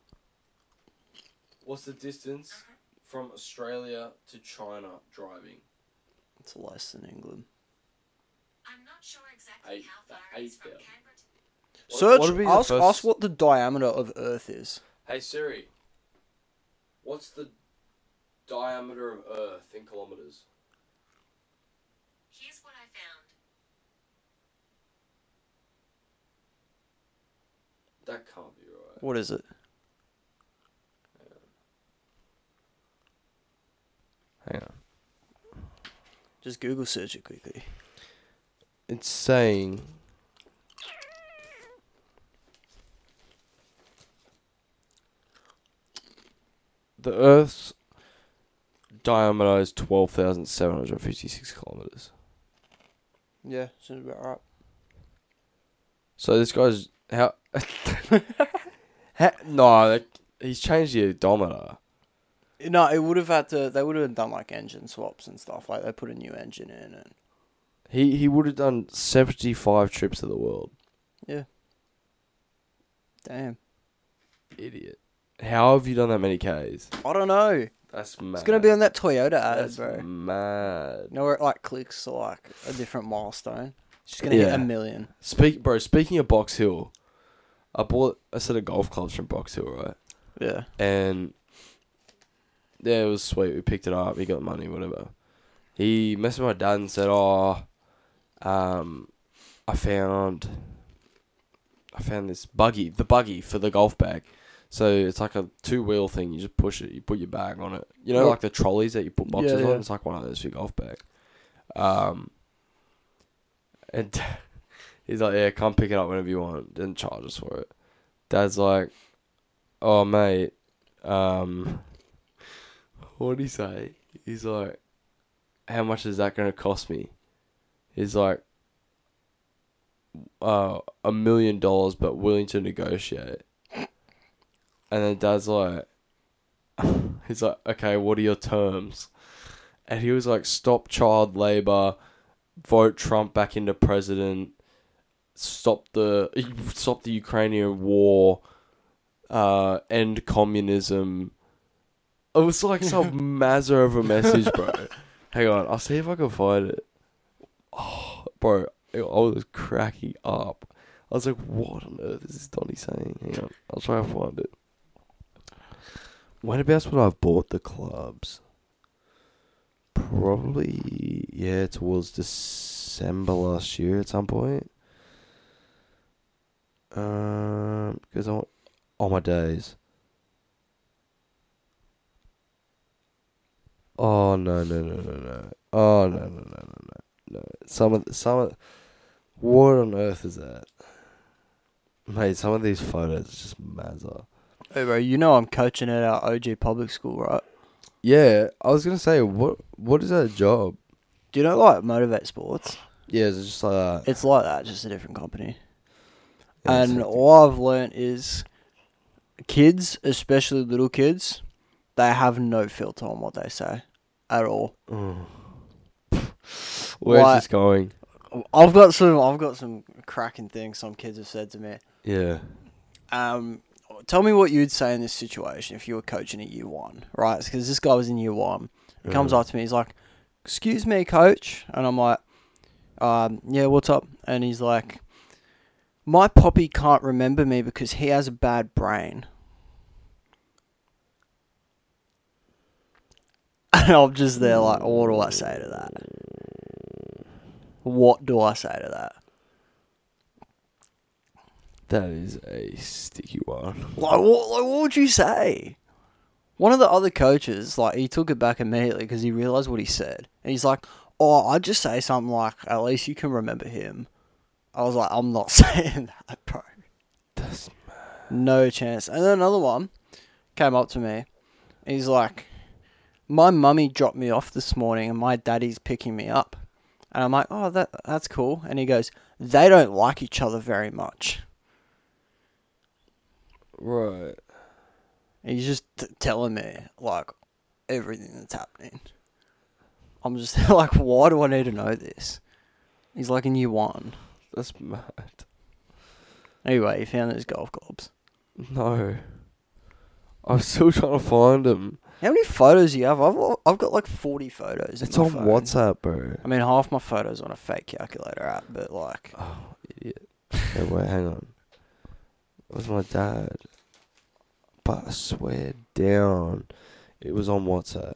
what's the distance uh-huh. from Australia to China driving? It's less than England. I'm not sure exactly eight, how far it's from Canberra to... Search, what ask, first... ask what the diameter of Earth is. Hey Siri, what's the diameter of Earth in kilometres? Here's what I found. That can't be right. What is it? Hang on. Just Google search it quickly. It's saying... The Earth's diameter is twelve thousand seven hundred fifty-six kilometres. Yeah, sounds about right. So this guy's... How... how no, like, he's changed the odometer. No, it would have had to. They would have done like engine swaps and stuff. Like they put a new engine in, and he he would have done seventy-five trips to the world. Yeah. Damn. Idiot. How have you done that many K's? I don't know. That's mad. It's gonna be on that Toyota ad, That's bro. Mad. You know where it like clicks to like a different milestone. She's gonna yeah. hit a million. Speak, bro. Speaking of Box Hill, I bought a set of golf clubs from Box Hill, right? Yeah. And. Yeah, it was sweet. We picked it up. He got money, whatever. He messaged my dad and said, "Oh, um, I found, I found this buggy, the buggy for the golf bag. So it's like a two wheel thing. You just push it. You put your bag on it. You know, like the trolleys that you put boxes yeah, yeah. on. It's like one of those for your golf bag. Um, and he's like, "Yeah, come pick it up whenever you want. Didn't charge us for it." Dad's like, "Oh, mate, um." What did he say? He's like, how much is that going to cost me? He's like, uh, a million dollars, but willing to negotiate. And then Dad's like, he's like, okay, what are your terms? And he was like, stop child labour, vote Trump back into president, stop the stop the Ukrainian war, uh, end communism. It was like some mazzer of a message, bro. Hang on, I'll see if I can find it. Oh, bro, I was cracking up. I was like, what on earth is this Donnie saying? Hang on, I'll try and find it. Whenabouts would I have bought the clubs? Probably, yeah, towards December last year at some point. Um, because I want all my days. Oh no no no no no! Oh no no no no no no! Some of the, some of, what on earth is that? Mate, some of these photos are just mazza. Hey bro, you know I'm coaching at our O G public school, right? Yeah, I was gonna say what what is that job? Do you know like Motivate Sports? Yeah, it's just like that. It's like that, just a different company. Yeah, and all I've learnt is, kids, especially little kids. They have no filter on what they say at all. Mm. Where's like, this going? I've got some I've got some cracking things some kids have said to me. Yeah. Um, tell me what you'd say in this situation if you were coaching at year one, right? Because this guy was in year one. He mm. comes up to me, he's like, excuse me, coach. And I'm like, um, yeah, what's up? And he's like, my poppy can't remember me because he has a bad brain. And I'm just there like, what do I say to that? What do I say to that? That is a sticky one. Like what, like, what would you say? One of the other coaches, like, he took it back immediately because he realised what he said. And he's like, oh, I'd just say something like, at least you can remember him. I was like, I'm not saying that, bro. That's mad. No chance. And then another one came up to me. He's like, my mummy dropped me off this morning and my daddy's picking me up. And I'm like, oh, that that's cool. And he goes, they don't like each other very much. Right. He's just t- telling me, like, everything that's happening. I'm just like, why do I need to know this? He's like in year one. That's mad. Anyway, he found those golf clubs. No. I'm still trying to find them. How many photos do you have? I've I've got like forty photos. It's on phone. WhatsApp, bro. I mean, half my photos on a fake calculator app, but like... Oh, idiot. Hey, wait, hang on. It was my dad. But I swear down, it was on WhatsApp.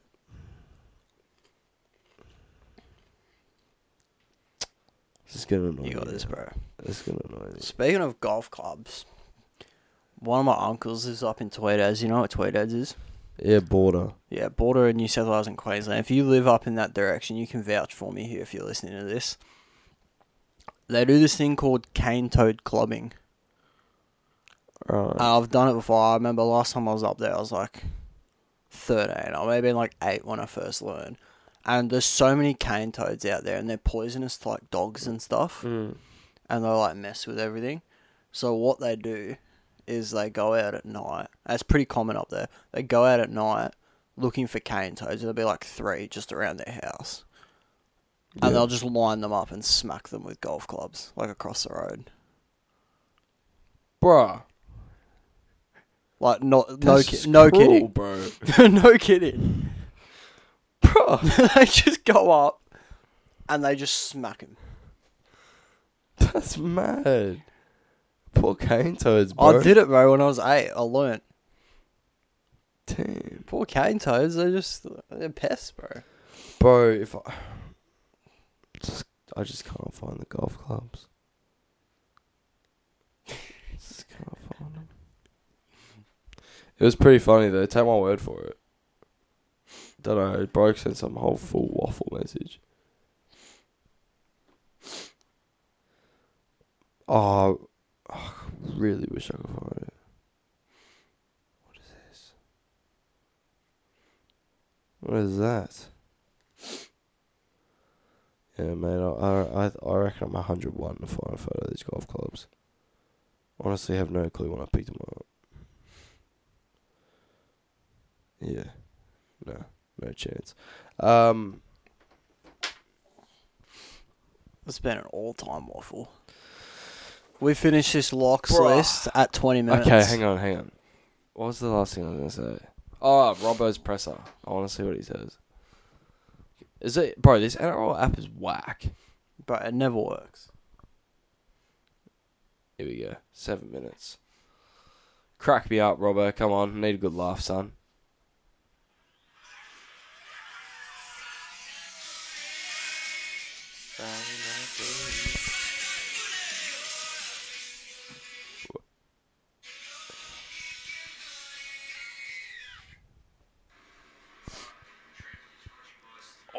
This is going to annoy me. You got this, bro. This is going to annoy me. Speaking of golf clubs, one of my uncles is up in Tweedheads. You know what Tweedheads is? Yeah, border. Yeah, border in New South Wales and Queensland. If you live up in that direction, you can vouch for me here if you're listening to this. They do this thing called cane-toed clubbing. Right. Uh, I've done it before. I remember last time I was up there, I was like thirteen. I may have been like eight when I first learned. And there's so many cane toads out there, and they're poisonous to like dogs and stuff. Mm. And they like mess with everything. So what they do is they go out at night. That's pretty common up there. They go out at night looking for cane toads. There'll be like three just around their house. Yeah. And they'll just line them up and smack them with golf clubs, like across the road. Bruh. Like, not, no, ki- no cruel, kidding. Bro. No kidding. Bro. They just go up and they just smack him. That's mad. Poor cane toads, bro. I did it, bro, when I was eight. I learnt. Damn. Poor cane toads, they're just, they're pests, bro. Bro, if I... Just, I just can't find the golf clubs. Just can't find them. It was pretty funny though. Take my word for it. Don't know. Broke sent some whole full waffle message. Oh, I really wish I could find it. What is this? What is that? Yeah, man. I I I reckon I'm a hundred one to find a photo of these golf clubs. Honestly, I have no clue when I picked them up. Yeah, no, no chance. Um, it's been an all-time waffle. We finished this locks Bruh. list at twenty minutes. Okay, hang on, hang on. What was the last thing I was gonna say? Oh, Robbo's presser. I want to see what he says. Is it, bro? This N R L app is whack. Bro, it never works. Here we go. Seven minutes. Crack me up, Robbo. Come on, need a good laugh, son.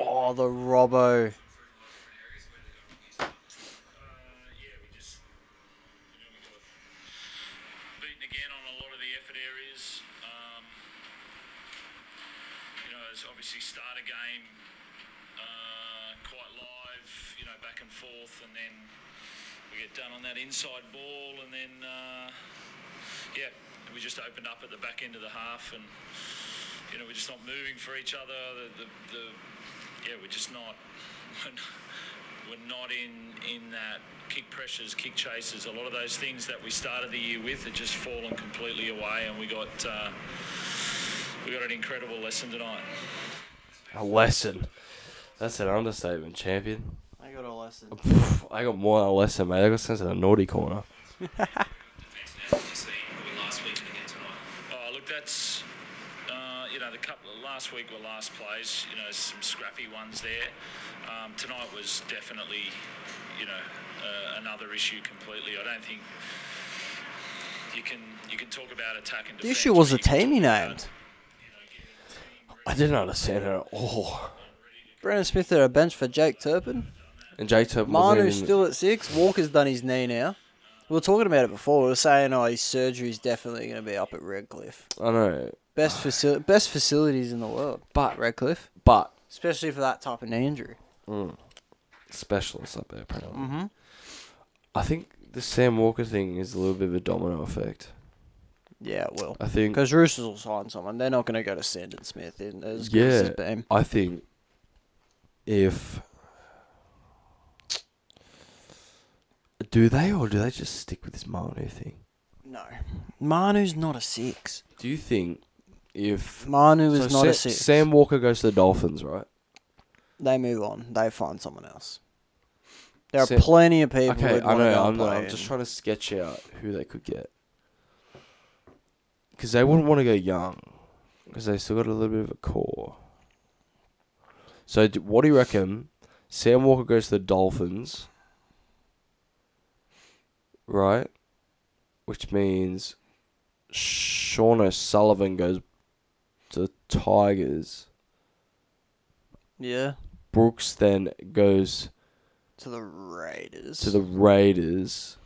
Oh, the Robbo. Inside ball, and then uh, yeah, we just opened up at the back end of the half, and you know we're just not moving for each other. The, the, the yeah, we're just not we're not in in that kick pressures, kick chases. A lot of those things that we started the year with have just fallen completely away, and we got uh, we got an incredible lesson tonight. A lesson. That's an understatement, champion. I got a lesson. I got more than a lesson, mate. I got sent to the naughty corner. Last week again tonight. Oh, look, that's uh, you know the couple of last. last week were last plays, you know, some scrappy ones there. Um, tonight was definitely, you know, uh, another issue completely. I don't think you can you can talk about attack and defense. The issue was the team he named. I didn't understand it at all. Brennan Smith at a bench for Jake Turpin. And Jake Turpin was Manu's still at six. Walker's done his knee now. We were talking about it before. We were saying, oh, his surgery's definitely going to be up at Redcliffe. I know. Best faci- best facilities in the world. But Redcliffe. But. Especially for that type of knee injury. Mm. Specialists up there, apparently. Mm-hmm. I think the Sam Walker thing is a little bit of a domino effect. Yeah, it will. I think because Roosters will sign someone. They're not going to go to Sandon Smith in as good as his beam. I think if do they or do they just stick with this Manu thing? No, Manu's not a six. Do you think if Manu is so not Sa- a six, Sam Walker goes to the Dolphins, right? They move on. They find someone else. There are Sam- plenty of people. Okay, I know. I'm, not, I'm just trying to sketch out who they could get. Because they wouldn't want to go young. Because they still got a little bit of a core. So do, what do you reckon? Sam Walker goes to the Dolphins. Right? Which means Sean O'Sullivan goes to the Tigers. Yeah. Brooks then goes to the Raiders. To the Raiders.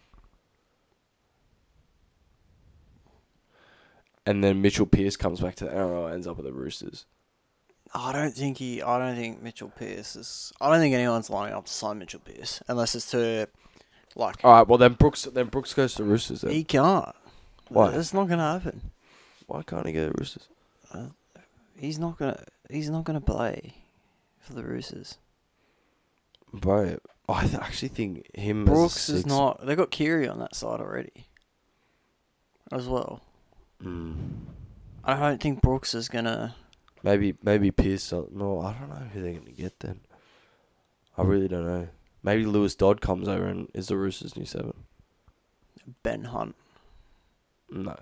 And then Mitchell Pearce comes back to the N R L and ends up with the Roosters. I don't think he. I don't think Mitchell Pearce is. I don't think anyone's lining up to sign Mitchell Pearce unless it's to, like. All right. Well, then Brooks. Then Brooks goes to Roosters. Then he can't. Why? That's not going to happen. Why can't he go to Roosters? Uh, he's not going to. He's not going to play for the Roosters. Bro, I th- actually think him. Brooks is not. They got Keary on that side already. As well. Mm. I don't think Brooks is gonna. Maybe, maybe Pierce. No, I don't know who they're gonna get then. I really don't know. Maybe Lewis Dodd comes over and is the Roosters' new seven. Ben Hunt. No.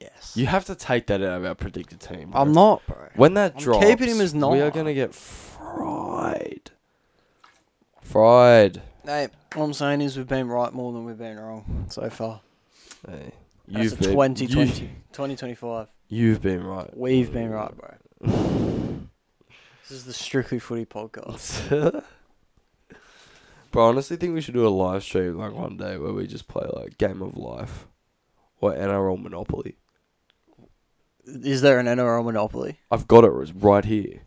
Yes. You have to take that out of our predicted team. Bro. I'm not, bro. When that I'm drops, keeping him as not. We are gonna get fried. Fried. Hey, what I'm saying is we've been right more than we've been wrong so far. Hey. That's a twenty twenty, you, twenty twenty-five. You've been right. We've been right, bro. This is the Strictly Footy podcast. Bro, I honestly think we should do a live stream like one day where we just play like Game of Life or N R L Monopoly. Is there an N R L Monopoly? I've got it. It's right here.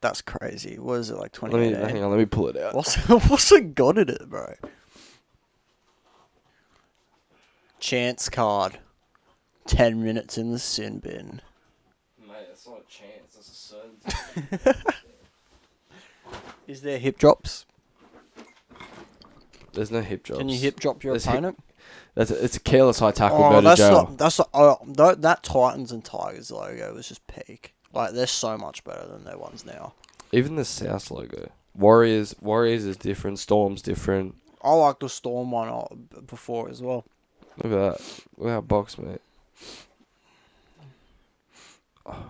That's crazy. What is it, like twenty-eight? Hang on, let me pull it out. What's, what's it got in it, bro? Chance card. Ten minutes in the sin bin. Mate, that's not a chance. That's a certainty. Is there hip drops? There's no hip drops. Can you hip drop your There's opponent? Hip... That's a, it's a careless high tackle. Oh, go that's to jail. Not, that's not, oh, that, that Titans and Tigers logo was just peak. Like, they're so much better than their ones now. Even the South logo. Warriors, Warriors is different. Storm's different. I like the Storm one before as well. Look at that. Look at that box, mate. Oh,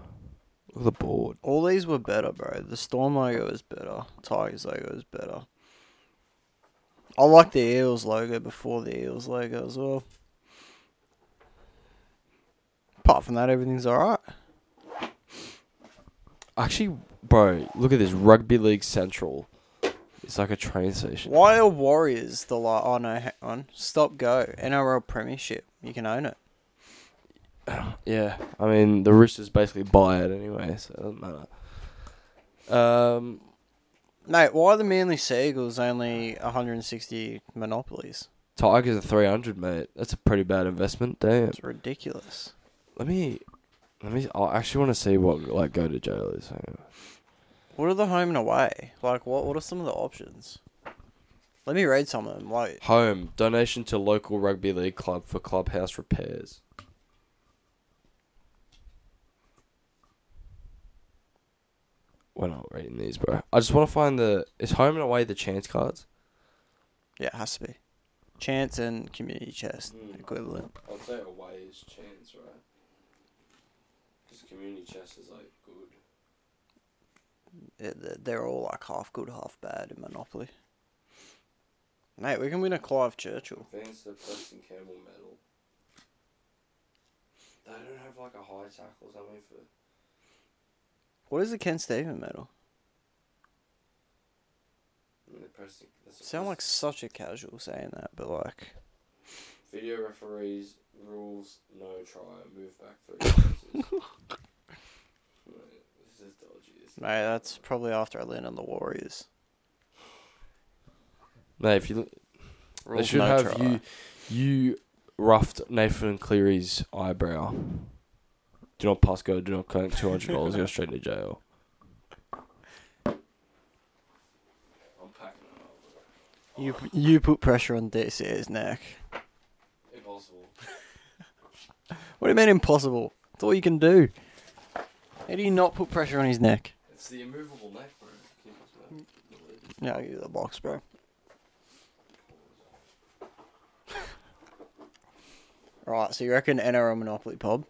look at the board. All these were better, bro. The Storm logo is better. Tigers logo is better. I like the Eels logo before the Eels logo as well. Apart from that, everything's alright. Actually, bro, look at this. Rugby League Central. It's like a train station. Why are Warriors the like? Oh no, hang on. Stop, go. N R L Premiership. You can own it. Yeah, I mean the Roosters basically buy it anyway, so it doesn't matter. Um, mate, why are the Manly Seagulls only one hundred and sixty monopolies? Tigers are three hundred, mate. That's a pretty bad investment. Damn, it's ridiculous. Let me, let me. I actually want to see what like go to jail is. Hang on. What are the home and away? Like, what What are some of the options? Let me read some of them. Like, home, donation to local rugby league club for clubhouse repairs. We're not reading these, bro. I just want to find the... Is home and away the chance cards? Yeah, it has to be. Chance and community chest mm. equivalent. I'd say away is chance, right? Because community chest is, like, good. they're all like half good, half bad in Monopoly. Mate, we can win a Clive Churchill. Vance the Preston Campbell medal. They don't have like a high tackle or something for... What is the Ken Stephen medal? Preston, sound like such a casual saying that, but like... Video referees, rules, no try, move back three passes. Mate, this is dodgy. This Mate, that's hard. Probably after I land on the Warriors. Mate, if you... Rules, they should no have try. you... You roughed Nathan Cleary's eyebrow. Do not pass go, do not claim two hundred dollars, go straight to jail. You you put pressure on D C's neck. Impossible. What do you mean impossible? It's all you can do. How do you not put pressure on his neck? It's the immovable neck, bro. Yeah, I'll give you the box, bro. Right, so you reckon N R L Monopoly Pub?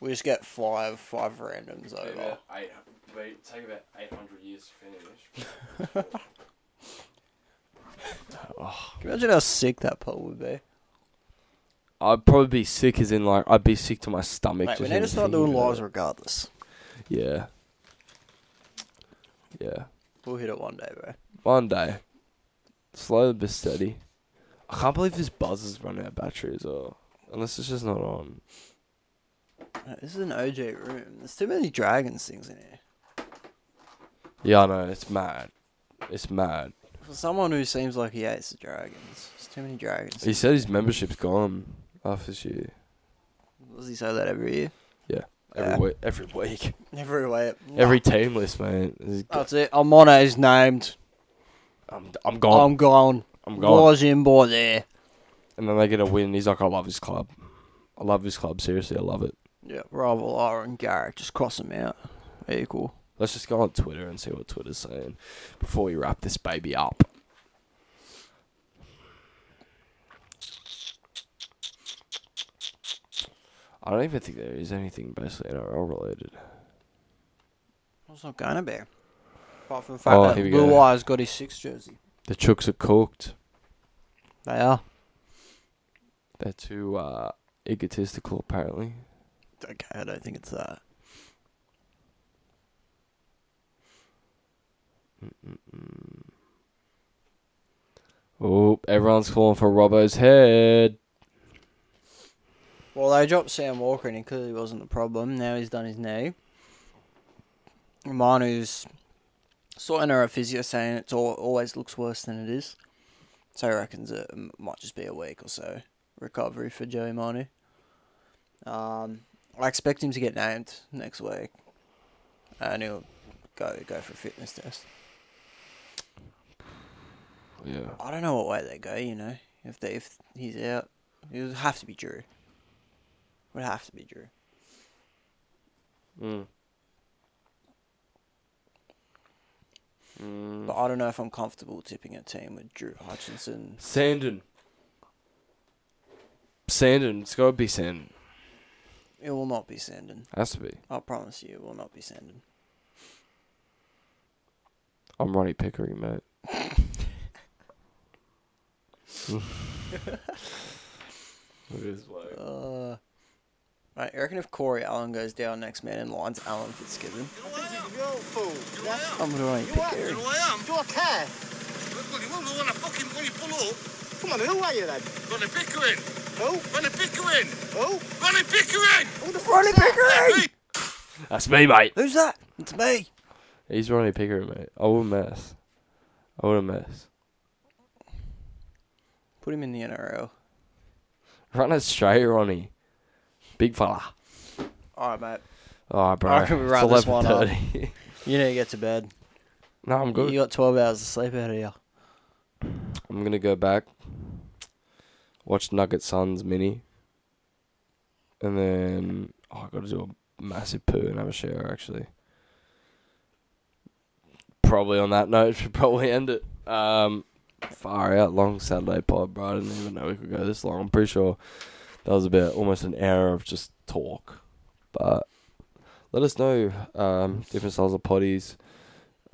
We just get five five randoms take over. About eight, wait, take about eight hundred years to finish. Oh. Can you imagine how sick that pub would be? I'd probably be sick as in like I'd be sick to my stomach. Mate, we need to start doing lives regardless. Yeah. Yeah. We'll hit it one day, bro. One day. Slow but steady. I can't believe this buzz is running out of battery as well. Unless it's just not on. This is an O J room. There's too many Dragons things in here. Yeah, I know. It's mad. It's mad. For someone who seems like he hates the Dragons, there's too many Dragons. He said his membership's gone after this year. Does he say that every year? Yeah, every yeah. week. Every week. Every week. Every team list, man. That's it. I'm on it. It's named. I'm. I'm gone. I'm gone. I'm gone. Boys in, boys there. And then they get a win. He's like, I love his club. I love his club. Seriously, I love it. Yeah, Rival, Lara and Garrick. Just cross them out. Equal. Let's just go on Twitter and see what Twitter's saying before we wrap this baby up. I don't even think there is anything basically N R L related. It's not going to be. Apart from the fact oh, that Blue go. Eyes got his sixth jersey. The Chooks are cooked. They are. They're too uh, egotistical, apparently. Okay, I don't think it's that. Mm-mm-mm. Oh, everyone's calling for Robbo's head. Well, they dropped Sam Walker and he clearly wasn't the problem. Now he's done his knee. Manu's sorting her a physio saying it always looks worse than it is. So he reckons it might just be a week or so recovery for Joey Manu. Um, I expect him to get named next week. And he'll Go go for a fitness test. Yeah. I don't know what way they go. You know, if they if he's out, it would have to be Drew. It would have to be Drew. Mm. Mm. But I don't know if I'm comfortable tipping a team with Drew Hutchinson. Sandon. Sandon. It's got to be Sandon. It will not be Sandon. Has to be. I promise you, it will not be Sandon. I'm Ronnie Pickering, mate. It is like. Uh, right, I reckon if Corey Allen goes down, next man in line's Alan Fitzgibbon. I'm gonna Ronnie Pickering. Do I care? Look, you won't want to fucking when you pull up. Come on, who are you then? Ronnie Pickering. Who? Ronnie Pickering. Who? Ronnie Pickering. Who the fuck? Ronnie Pickering. That's me, mate. Who's that? It's me. He's Ronnie Pickering, mate. I wouldn't mess. I wouldn't mess. Put him in the N R L. Run it straight, Ronnie. Big fella. All right, mate. All right, bro. I can wrap this one up. You need to get to bed. No, I'm good. You got twelve hours of sleep out of here. I'm going to go back, watch Nugget Suns mini, and then oh, I've got to do a massive poo and have a shower, actually. Probably on that note, should probably end it. Um, far out, long Saturday pod, bro. I didn't even know we could go this long. I'm pretty sure that was about almost an hour of just talk. But let us know um, different styles of potties.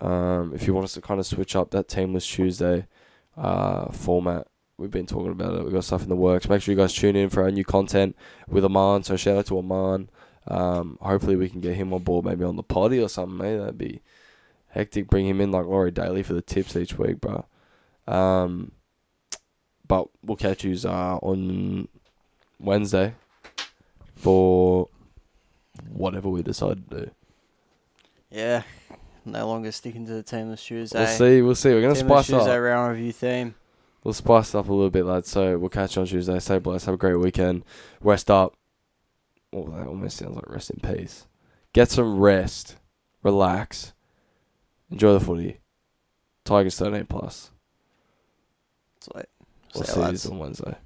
Um, if you want us to kind of switch up that Teamless Tuesday uh, format, we've been talking about it. We've got stuff in the works. Make sure you guys tune in for our new content with Aman. So shout out to Aman. Um, hopefully we can get him on board, maybe on the potty or something. Mate, that'd be hectic. Bring him in like Laurie Daly for the tips each week, bro. Um, but we'll catch you uh, on Wednesday for whatever we decide to do. Yeah, no longer sticking to the Teamless Tuesday. We'll see. We'll see. We're gonna spice up. Teamless Tuesday round review theme. We'll spice it up a little bit, lads. So we'll catch you on Tuesday. Stay blessed. Have a great weekend. Rest up. Oh, that almost sounds like rest in peace. Get some rest. Relax. Enjoy the footy. Tigers thirteen plus. It's late. We'll see you on Wednesday.